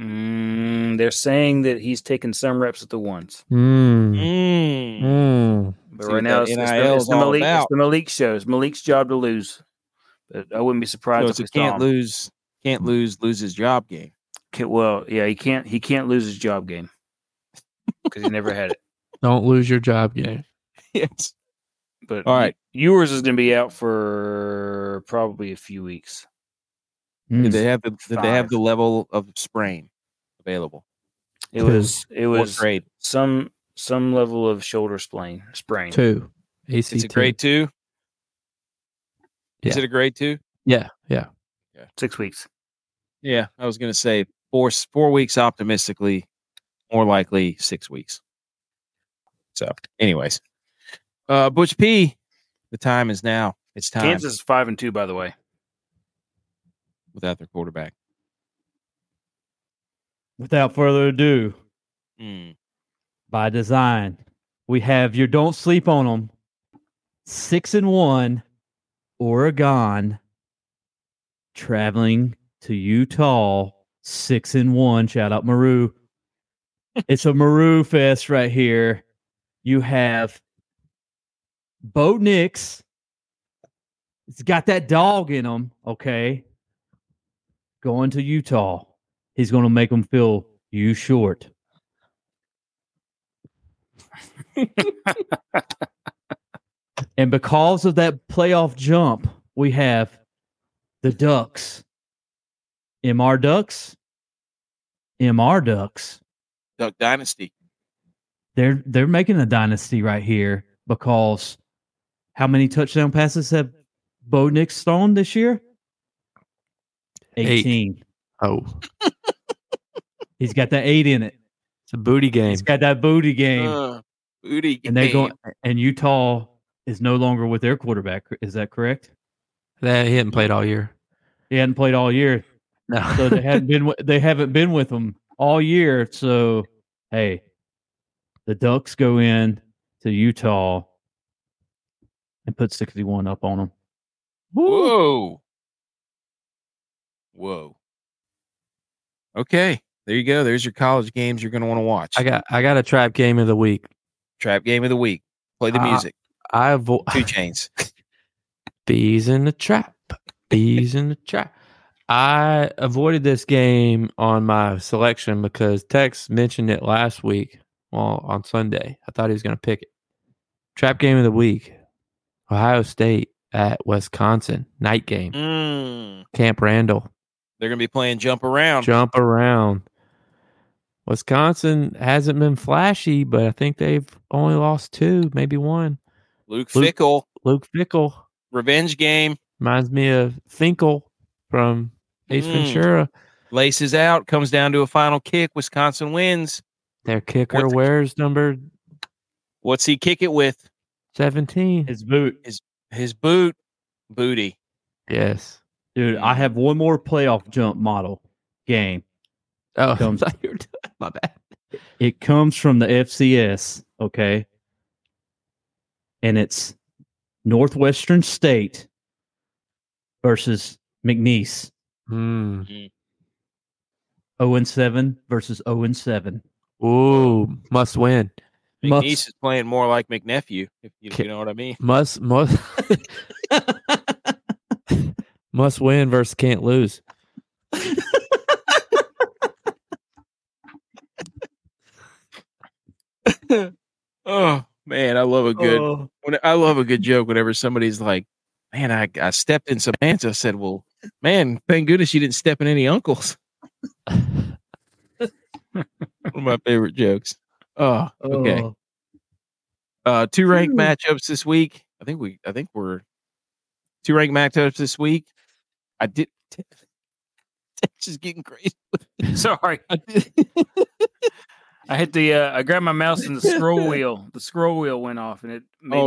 They're saying that he's taking some reps at the ones. But right now, it's the Malik show. It's Malik's job to lose. But I wouldn't be surprised if he can't lose. Can't lose his job game. Well, yeah, he can't lose his job game because he never had it. Don't lose your job game. Yes. But all right, yours is going to be out for probably a few weeks. Did they have the level of sprain available? It was grade? Some level of shoulder sprain. 2. ACT. It's a grade 2. Yeah. Is it a grade 2? Yeah. 6 weeks. Yeah, I was going to say 4 weeks optimistically, more likely 6 weeks. So, anyways, Butch P, the time is now. It's time. Kansas is 5-2, by the way, without their quarterback. Without further ado, by design, we have your don't sleep on them. 6-1, Oregon, traveling to Utah, 6-1. Shout out Maru. It's a Maru fest right here. You have Bo Nix. It's got that dog in him, okay? Going to Utah. He's going to make them feel you short. And because of that playoff jump, we have the Ducks. MR Ducks. Duck Dynasty. They're making a dynasty right here because how many touchdown passes have Bo Nix thrown this year? 18. 8. Oh. He's got that 8 in it. It's a booty game. He's got that booty game. And they're going. And Utah is no longer with their quarterback. Is that correct? He hadn't played all year. No. So they haven't been. They haven't been with them all year. So hey. The Ducks go in to Utah and put 61 up on them. Whoa. Okay. There you go. There's your college games you're going to want to watch. I got a trap game of the week. Play the music. I avoid 2 Chainz. Bees in the trap. I avoided this game on my selection because Tex mentioned it last week. Well, on Sunday, I thought he was going to pick it. Trap game of the week. Ohio State at Wisconsin. Night game. Camp Randall. They're going to be playing jump around. Wisconsin hasn't been flashy, but I think they've only lost 2, maybe 1. Luke Fickell. Revenge game. Reminds me of Finkel from Ace Ventura. Laces out. Comes down to a final kick. Wisconsin wins. Their kicker wears number. What's he kick it with? 17. His boot. Booty. Yes. Dude, I have one more playoff jump model game. Oh, my bad. It comes from the FCS, okay? And it's Northwestern State versus McNeese. 0-7 versus 0-7. Ooh, must win. McNeese is playing more like McNephew, if you know what I mean. Must win versus can't lose. Oh man, I love a good joke. Whenever somebody's like, "Man, I stepped in some ants," I said, "Well, man, thank goodness you didn't step in any uncles." One of my favorite jokes. Oh, okay. 2 ranked matchups this week. I think we're 2 ranked matchups this week. It's just getting crazy. Sorry. I hit the. I grabbed my mouse and the scroll wheel. The scroll wheel went off and it.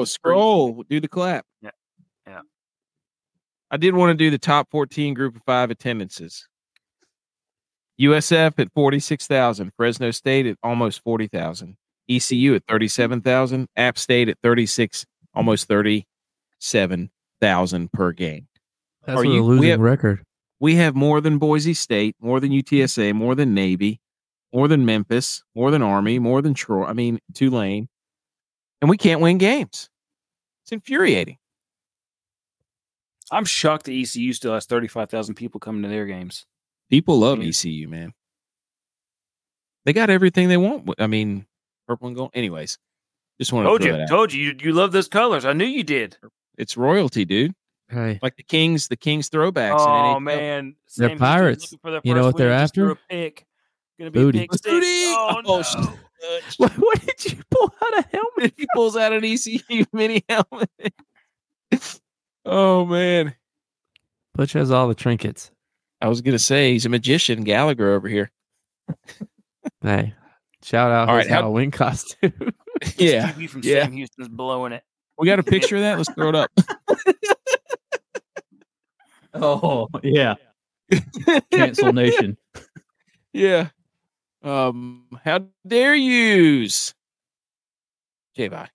Scroll! Do the clap. Yeah. I did want to do the top 14 group of 5 attendances. USF at 46,000, Fresno State at almost 40,000, ECU at 37,000, App State at 36, almost 37,000 per game. That's a losing record. We have more than Boise State, more than UTSA, more than Navy, more than Memphis, more than Army, more than Troy. I mean, Tulane. And we can't win games. It's infuriating. I'm shocked that ECU still has 35,000 people coming to their games. People love ECU, man. They got everything they want. I mean, purple and gold. Anyways, just wanted to throw that out. Told you, you love those colors. I knew you did. It's royalty, dude. Hey. Like the Kings throwbacks. Oh, man. They're Pirates. You know what they're after? Booty. Oh, no. What did you pull out a helmet? He pulls out an ECU mini helmet. Oh, man. Butch has all the trinkets. I was going to say, he's a magician, Gallagher, over here. Hey, shout out his Halloween costume. Yeah. TV from Sam Houston's blowing it. We got a picture of that? Let's throw it up. Oh, yeah. Cancel Nation. Yeah. How dare yous? J-Bye.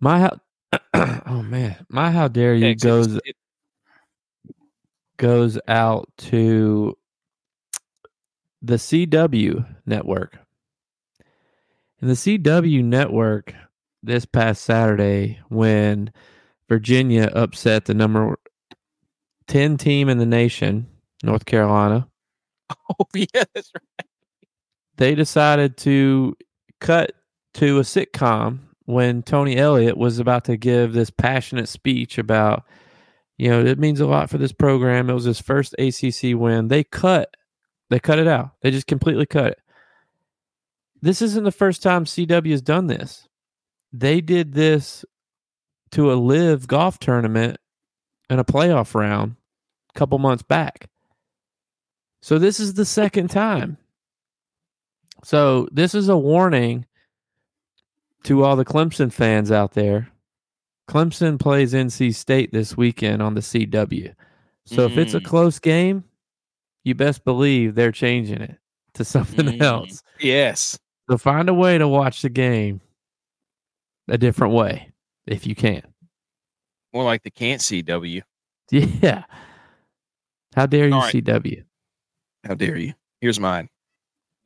My how dare you goes out to the CW network. And the CW network this past Saturday, when Virginia upset the number 10 team in the nation, North Carolina. Oh, yeah, that's right. They decided to cut to a sitcom when Tony Elliott was about to give this passionate speech about, it means a lot for this program. It was his first ACC win. They cut it out. They just completely cut it. This isn't the first time CW has done this. They did this to a live golf tournament in a playoff round a couple months back. So this is the second time. So this is a warning to all the Clemson fans out there. Clemson plays NC State this weekend on the CW. So if it's a close game, you best believe they're changing it to something else. Yes. So find a way to watch the game a different way if you can. More like the can't CW. Yeah. How dare you, right. CW? How dare you? Here's mine.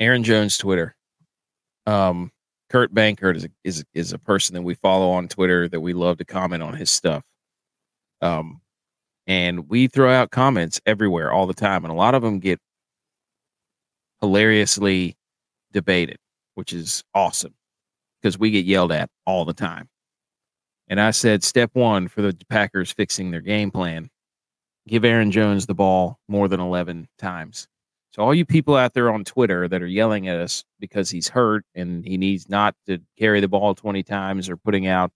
Aaron Jones Twitter. Kurt Bankert is a person that we follow on Twitter that we love to comment on his stuff. And we throw out comments everywhere all the time, and a lot of them get hilariously debated, which is awesome because we get yelled at all the time. And I said, step one for the Packers fixing their game plan, give Aaron Jones the ball more than 11 times. So all you people out there on Twitter that are yelling at us because he's hurt and he needs not to carry the ball 20 times or putting out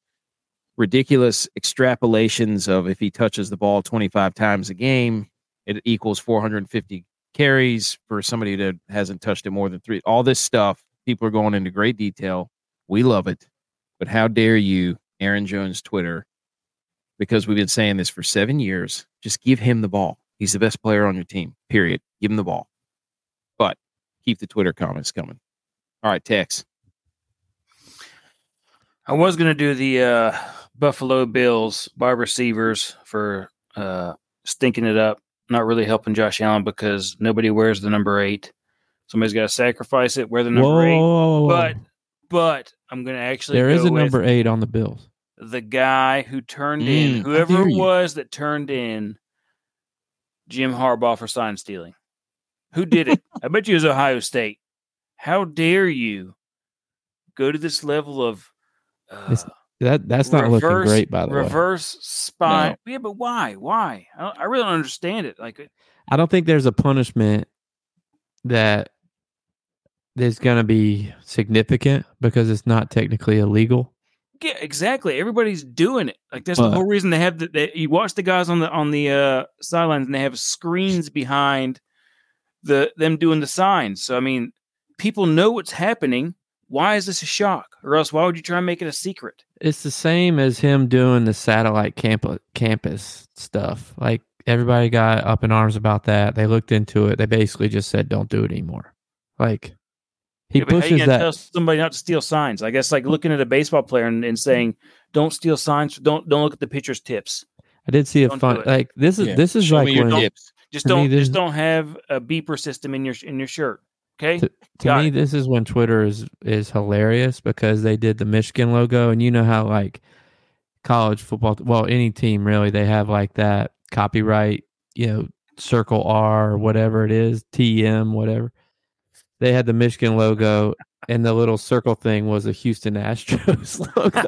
ridiculous extrapolations of if he touches the ball 25 times a game, it equals 450 carries for somebody that hasn't touched it more than three. All this stuff, people are going into great detail. We love it. But how dare you, Aaron Jones Twitter, because we've been saying this for 7 years, just give him the ball. He's the best player on your team, period. Give him the ball. But keep the Twitter comments coming. All right, Tex. I was going to do the Buffalo Bills wide receivers for stinking it up, not really helping Josh Allen because nobody wears the number 8. Somebody's got to sacrifice it, wear the number 8. But I'm going to actually there is a number 8 on the Bills. The guy who turned in, whoever it was that turned in, Jim Harbaugh for sign stealing. Who did it? I bet you it was Ohio State. How dare you go to this level of that's not reverse, looking great, by the way. Reverse spy. No. Yeah, but why? Why? I really don't understand it. Like, I don't think there's a punishment that is going to be significant because it's not technically illegal. Yeah, exactly. Everybody's doing it. Like that's the whole reason they have you watch the guys on the sidelines and they have screens behind them doing the signs. So I mean, people know what's happening. Why is this a shock? Or else why would you try and make it a secret? It's the same as him doing the satellite campus stuff. Like everybody got up in arms about that. They looked into it. They basically just said don't do it anymore. Like He pushes that. Tell somebody not to steal signs. I guess like looking at a baseball player and saying, "Don't steal signs. Don't look at the pitcher's tips." I did see a fun like this is this is like when, don't have a beeper system in your shirt. Okay. To me, this is when Twitter is hilarious because they did the Michigan logo, and you know how like college football, well, any team really, they have like that copyright, you know, circle R or whatever it is, TM, whatever. They had the Michigan logo, and the little circle thing was a Houston Astros logo.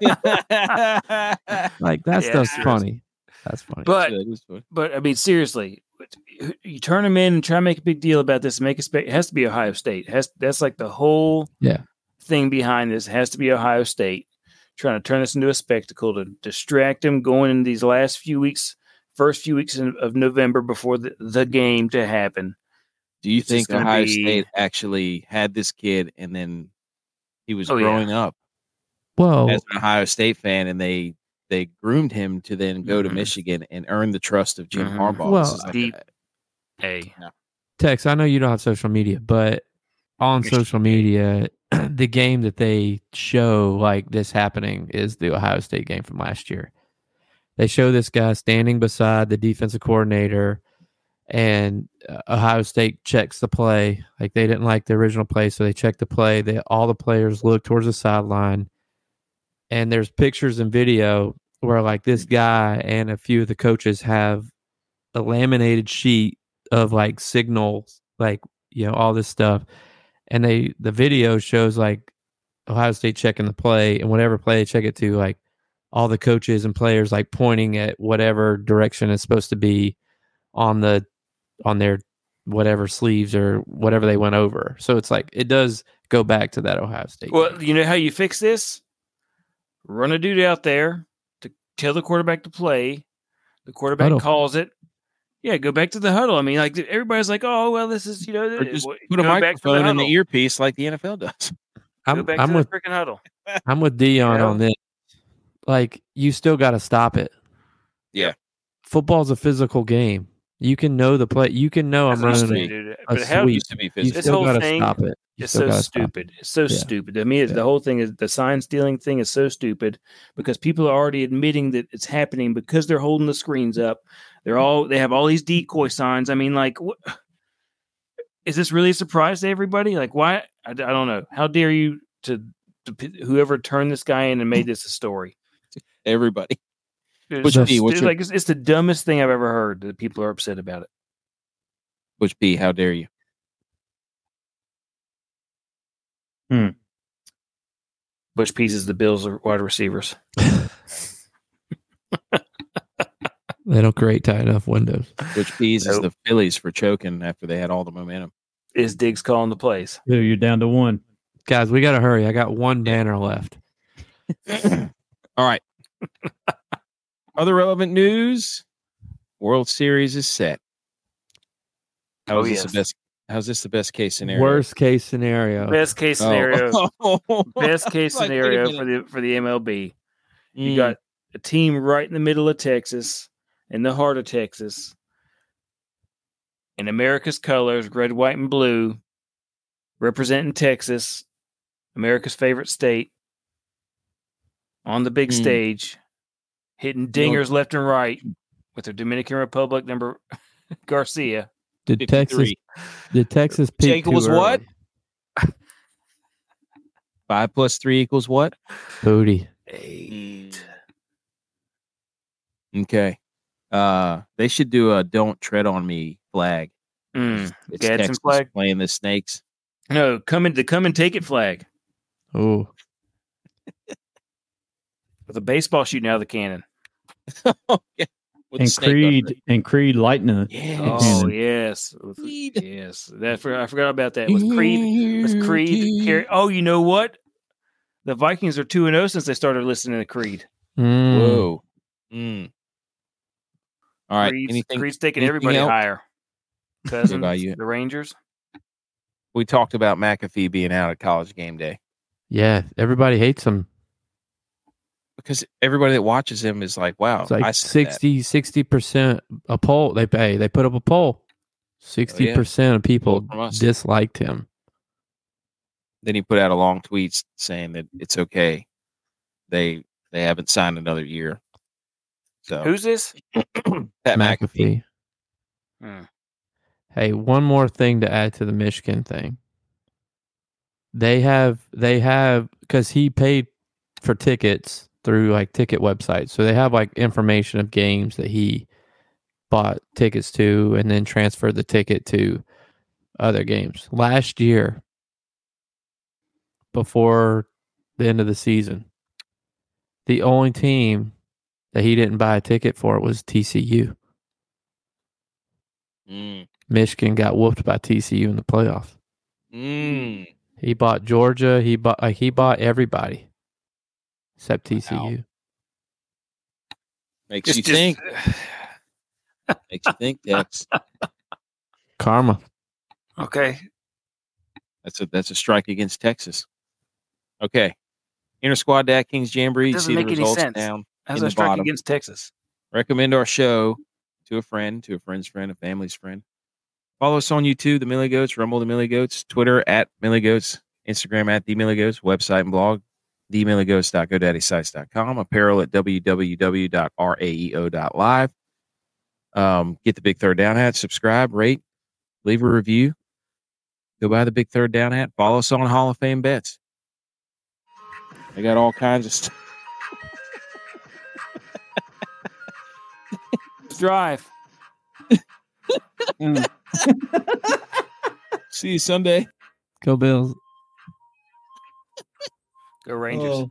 Like that stuff's funny. That's funny. But I mean, seriously. You turn them in and try to make a big deal about this. It has to be Ohio State. That's like the whole thing behind this. It has to be Ohio State trying to turn this into a spectacle to distract them going in these last few weeks, first few weeks of November before the game to happen. Do you think Ohio State actually had this kid and then he was growing up? Well, as an Ohio State fan, and they groomed him to then go to Michigan and earn the trust of Jim Harbaugh. Well, Tex, I know you don't have social media, but on social media, the game that they show like this happening is the Ohio State game from last year. They show this guy standing beside the defensive coordinator, and Ohio State checks the play. Like they didn't like the original play, so they checked the play. All the players look towards the sideline. And there's pictures and video where like this guy and a few of the coaches have a laminated sheet of like signals, like, you know, all this stuff. And the video shows like Ohio State checking the play, and whatever play they check it to, like all the coaches and players like pointing at whatever direction it's supposed to be on their whatever sleeves or whatever they went over. So it's like, it does go back to that Ohio State. Well, game. You know how you fix this? Run a dude out there to tell the quarterback to play. The quarterback calls it. Yeah, go back to the huddle. I mean, like everybody's like, "Oh, well, this is Or just put a microphone in the earpiece like the NFL does. I'm with the freaking huddle. I'm with Dion on this. Like, you still got to stop it. Yeah, football's a physical game. You can know the play. You can know I'm running a sweep. This whole thing. Stop it. It's so stupid. It's so stupid. I mean, the whole thing is the sign stealing thing is so stupid because people are already admitting that it's happening because they're holding the screens up. They have all these decoy signs. I mean, like, what, is this really a surprise to everybody? Like, why? I don't know. How dare you to whoever turned this guy in and made this a story? Everybody. It's the dumbest thing I've ever heard that people are upset about it. Butch P, how dare you? Butch P is the Bills wide receivers. They don't create tight enough windows. Butch P is the Phillies for choking after they had all the momentum. Is Diggs calling the plays? Dude, you're down to one. Guys, we got to hurry. I got one banner left. All right. Other relevant news: World Series is set. How's this the best case scenario? Worst case scenario. Best case scenario. Best case scenario for the MLB. You got a team right in the middle of Texas, in the heart of Texas, in America's colors, red, white, and blue, representing Texas, America's favorite state, on the big stage, hitting dingers left and right with their Dominican Republic number Garcia. Did Texas peak equals too early? What? 5 + 3 equals what? 8. Okay. They should do a "Don't Tread on Me" flag. It's Gadsden Texas flag playing the Snakes. No, come and take it flag. Oh, with a baseball shooting out of the cannon. Okay. And Creed Lightner. Yes. Oh yes, yes. I forgot about that. With Creed. Oh, you know what? The Vikings are 2-0 since they started listening to Creed. Whoa. All right. Creed's taking everybody higher. Cousins, the Rangers. We talked about McAfee being out at College game day. Yeah, everybody hates him. Because everybody that watches him is like, wow. It's like 60% a poll they put up a poll. 60% of people disliked him. Then he put out a long tweet saying that it's okay. They haven't signed another year. So who's this? Pat McAfee. Hmm. Hey, one more thing to add to the Michigan thing. They have because he paid for tickets through like ticket websites, so they have like information of games that he bought tickets to, and then transferred the ticket to other games last year before the end of the season. The only team that he didn't buy a ticket for was TCU. Mm. Michigan got whooped by TCU in the playoffs. Mm. He bought Georgia. He bought everybody except TCU. Wow. Makes you think. Makes you think that's karma. Okay, that's a strike against Texas. Okay, inter squad DAC Kings Jamboree. See the results down in the bottom. Against Texas. Recommend our show to a friend, to a friend's friend, a family's friend. Follow us on YouTube, The Millie Goats, Rumble, The Millie Goats, Twitter at Millie Goats, Instagram at The Millie Goats, website and blog, themilliegoats.godaddysites.com, apparel at www.raeo.live. Get the Big Third Down hat, subscribe, rate, leave a review. Go buy the Big Third Down hat. Follow us on Hall of Fame Bets. They got all kinds of stuff. Drive. Mm. See you Sunday. Go Bills. Go Rangers. Oh.